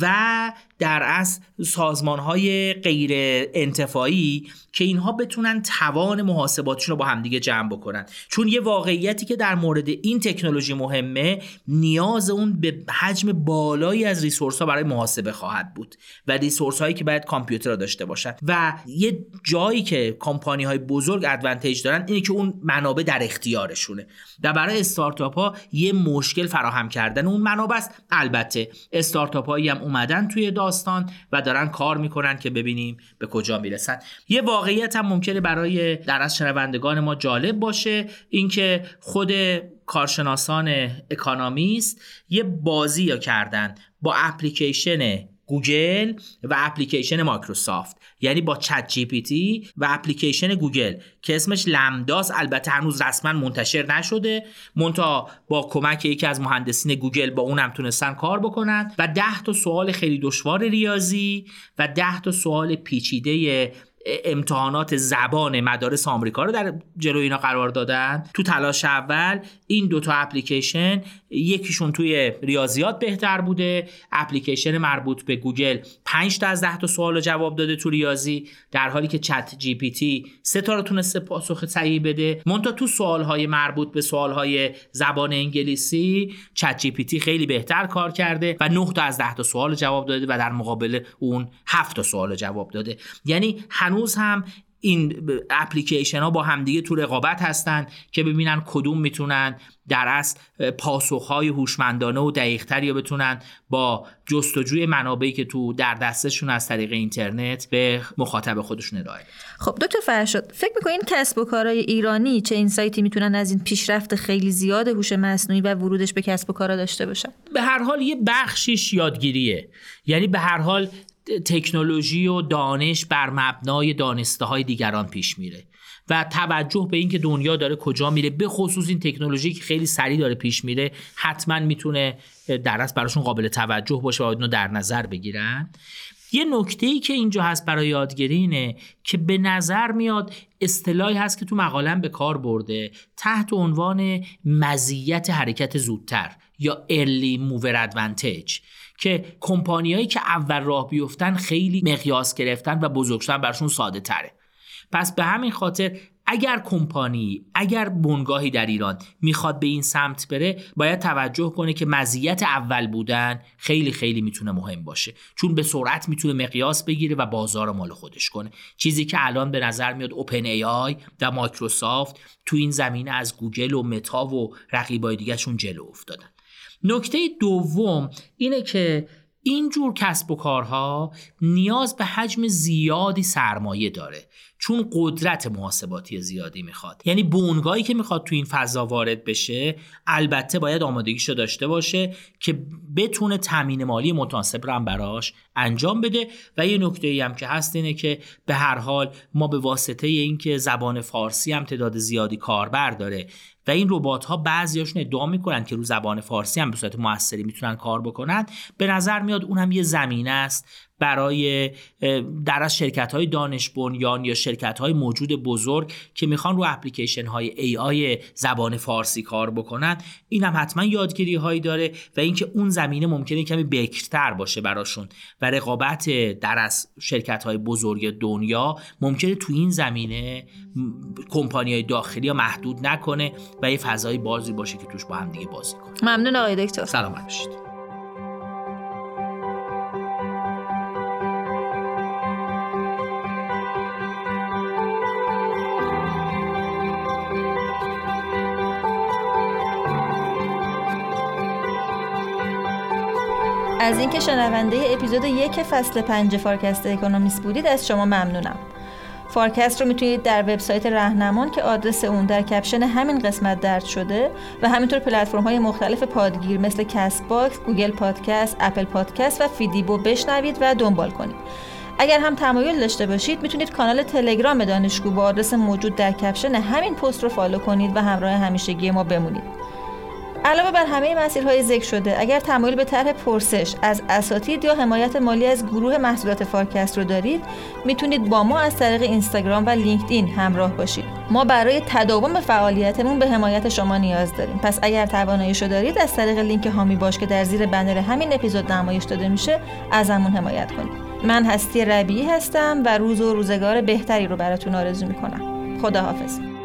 و در اصل سازمان‌های غیر انتفاعی که اینها بتونن توان محاسباتشون رو با همدیگه جمع بکنن. چون یه واقعیتی که در مورد این تکنولوژی مهمه، نیاز اون به حجم بالایی از ریسورس‌ها برای محاسبه خواهد بود و ریسورس‌هایی که باید کامپیوترها داشته باشن و یه جایی که کمپانی‌های بزرگ ادوانتیج دارن اینه که اون منابع در اختیارشونه. در برای استارتاپ‌ها یه مشکل فراهم کردن اون منابع است. البته استارتاپ‌هایی هم اومدن توی داستان و دارن کار میکنن که ببینیم به کجا میرسن. یه واقعیت هم ممکنه برای در از شنوندگان ما جالب باشه، اینکه خود کارشناسان اکانومیست یه بازی کردن با اپلیکیشن گوگل و اپلیکیشن مایکروسافت، یعنی با چت جی پی تی و اپلیکیشن گوگل که اسمش لمداست، البته هنوز رسما منتشر نشده، منتها با کمک یکی از مهندسین گوگل با اونم تونستن کار بکنن و 10 تا سوال خیلی دشوار ریاضی و 10 تا سوال پیچیده امتحانات زبان مدارس آمریکا رو در جلوی اینا قرار دادن. تو تلاش اول این دوتا اپلیکیشن، یکیشون توی ریاضیات بهتر بوده، اپلیکیشن مربوط به گوگل 5 تا از 10 تا سوال رو جواب داده تو ریاضی، در حالی که چت جی پی تی 3 تا رو تونسته پاسخ صحیح بده. منتها تو سوال‌های مربوط به سوال‌های زبان انگلیسی چت جی پی تی خیلی بهتر کار کرده و 9 تا از 10 تا سوال رو جواب داده و در مقابل اون 7 تا سوال رو جواب داده. یعنی هنوز هم این اپلیکیشن ها با همدیگه تو رقابت هستن که ببینن کدوم میتونن در اصل پاسخهای هوشمندانه و دقیق‌تر یا بتونن با جستجوی منابعی که تو در دستشون از طریق اینترنت به مخاطب خودشون ارائه بدن. خب دکتر فرشاد، فکر می‌کنین کسب و کارهای ایرانی چه اینسایتی میتونن از این پیشرفت خیلی زیاد هوش مصنوعی و ورودش به کسب و کارها داشته باشن؟ به هر حال یه بخشش یادگیریه، یعنی به هر حال تکنولوژی و دانش بر مبنای دانسته‌های دیگران پیش میره و توجه به این که دنیا داره کجا میره، به خصوص این تکنولوژی که خیلی سریع داره پیش میره، حتما میتونه در اصل براشون قابل توجه باشه و اینو در نظر بگیرن. یه نکته‌ای که اینجا هست برای یادگیری اینه که به نظر میاد اصطلاحی هست که تو مقالم به کار برده تحت عنوان مزیت حرکت زودتر یا early mover advantage، که کمپانیایی که اول راه بیفتن خیلی مقیاس گرفتن و بزرگ شدن برشون ساده تره. پس به همین خاطر اگر کمپانی، اگر بنگاهی در ایران میخواد به این سمت بره، باید توجه کنه که مزیت اول بودن خیلی خیلی میتونه مهم باشه، چون به سرعت میتونه مقیاس بگیره و بازار مال خودش کنه. چیزی که الان به نظر میاد اوپن ای آی و مایکروسافت تو این زمینه از گوگل و متا و رقیبای دیگه‌شون جلو افتادن. نکته دوم اینه که اینجور کسب و کارها نیاز به حجم زیادی سرمایه داره، چون قدرت محاسباتی زیادی میخواد. یعنی بنگاهی که میخواد تو این فضا وارد بشه البته باید آمادگیشو داشته باشه که بتونه تامین مالی متناسب رو هم براش انجام بده. و یه نکته‌ای هم که هست اینه که به هر حال ما به واسطه اینکه زبان فارسی هم تعداد زیادی کاربر داره و این ربات‌ها بعضیاشون ادعا میکنن که رو زبان فارسی هم به صورت موثری میتونن کار بکنن، به نظر میاد اونم یه زمینه است برای در از شرکت‌های دانش بنیان یا شرکت‌های موجود بزرگ که میخوان رو اپلیکیشن‌های AI زبان فارسی کار بکنن. اینم حتما یادگیری‌هایی داره و اینکه اون زمینه ممکنه کمی بکرتر باشه براشون و رقابت در از شرکت‌های بزرگ دنیا ممکنه تو این زمینه کمپانی‌های داخلی محدود نکنه و یه فضای بازی باشه که توش با هم دیگه بازی کنه. ممنون آقای دکتر. سلامت باشید. از اینکه شنونده اپیزود 1 فصل 5 فارکست اکونومیست بودید از شما ممنونم. فارکست رو میتونید در وبسایت راهنمان که آدرس اون در کپشن همین قسمت درج شده و همینطور پلتفرم‌های مختلف پادگیر مثل کست باکس، گوگل پادکست، اپل پادکست و فیدیبو بشنوید و دنبال کنید. اگر هم تمایل داشته باشید میتونید کانال تلگرام دانشگو با آدرس موجود در کپشن همین پست رو فالو کنید و همراه همیشگی ما بمونید. علاوه بر همه مسائل ذکر شده، اگر تمایل به طرح پرسش از اساتید یا حمایت مالی از گروه محصولات فارکست رو دارید، میتونید با ما از طریق اینستاگرام و لینکدین همراه باشید. ما برای تداوم فعالیتمون به حمایت شما نیاز داریم. پس اگر تواناییشو دارید از طریق لینک هامی باش که در زیر بنر همین اپیزود نمایش داده میشه، ازمون حمایت کنید. من هستی ربیعی هستم و روز و روزگار بهتری رو براتون آرزو میکنم. خداحافظ.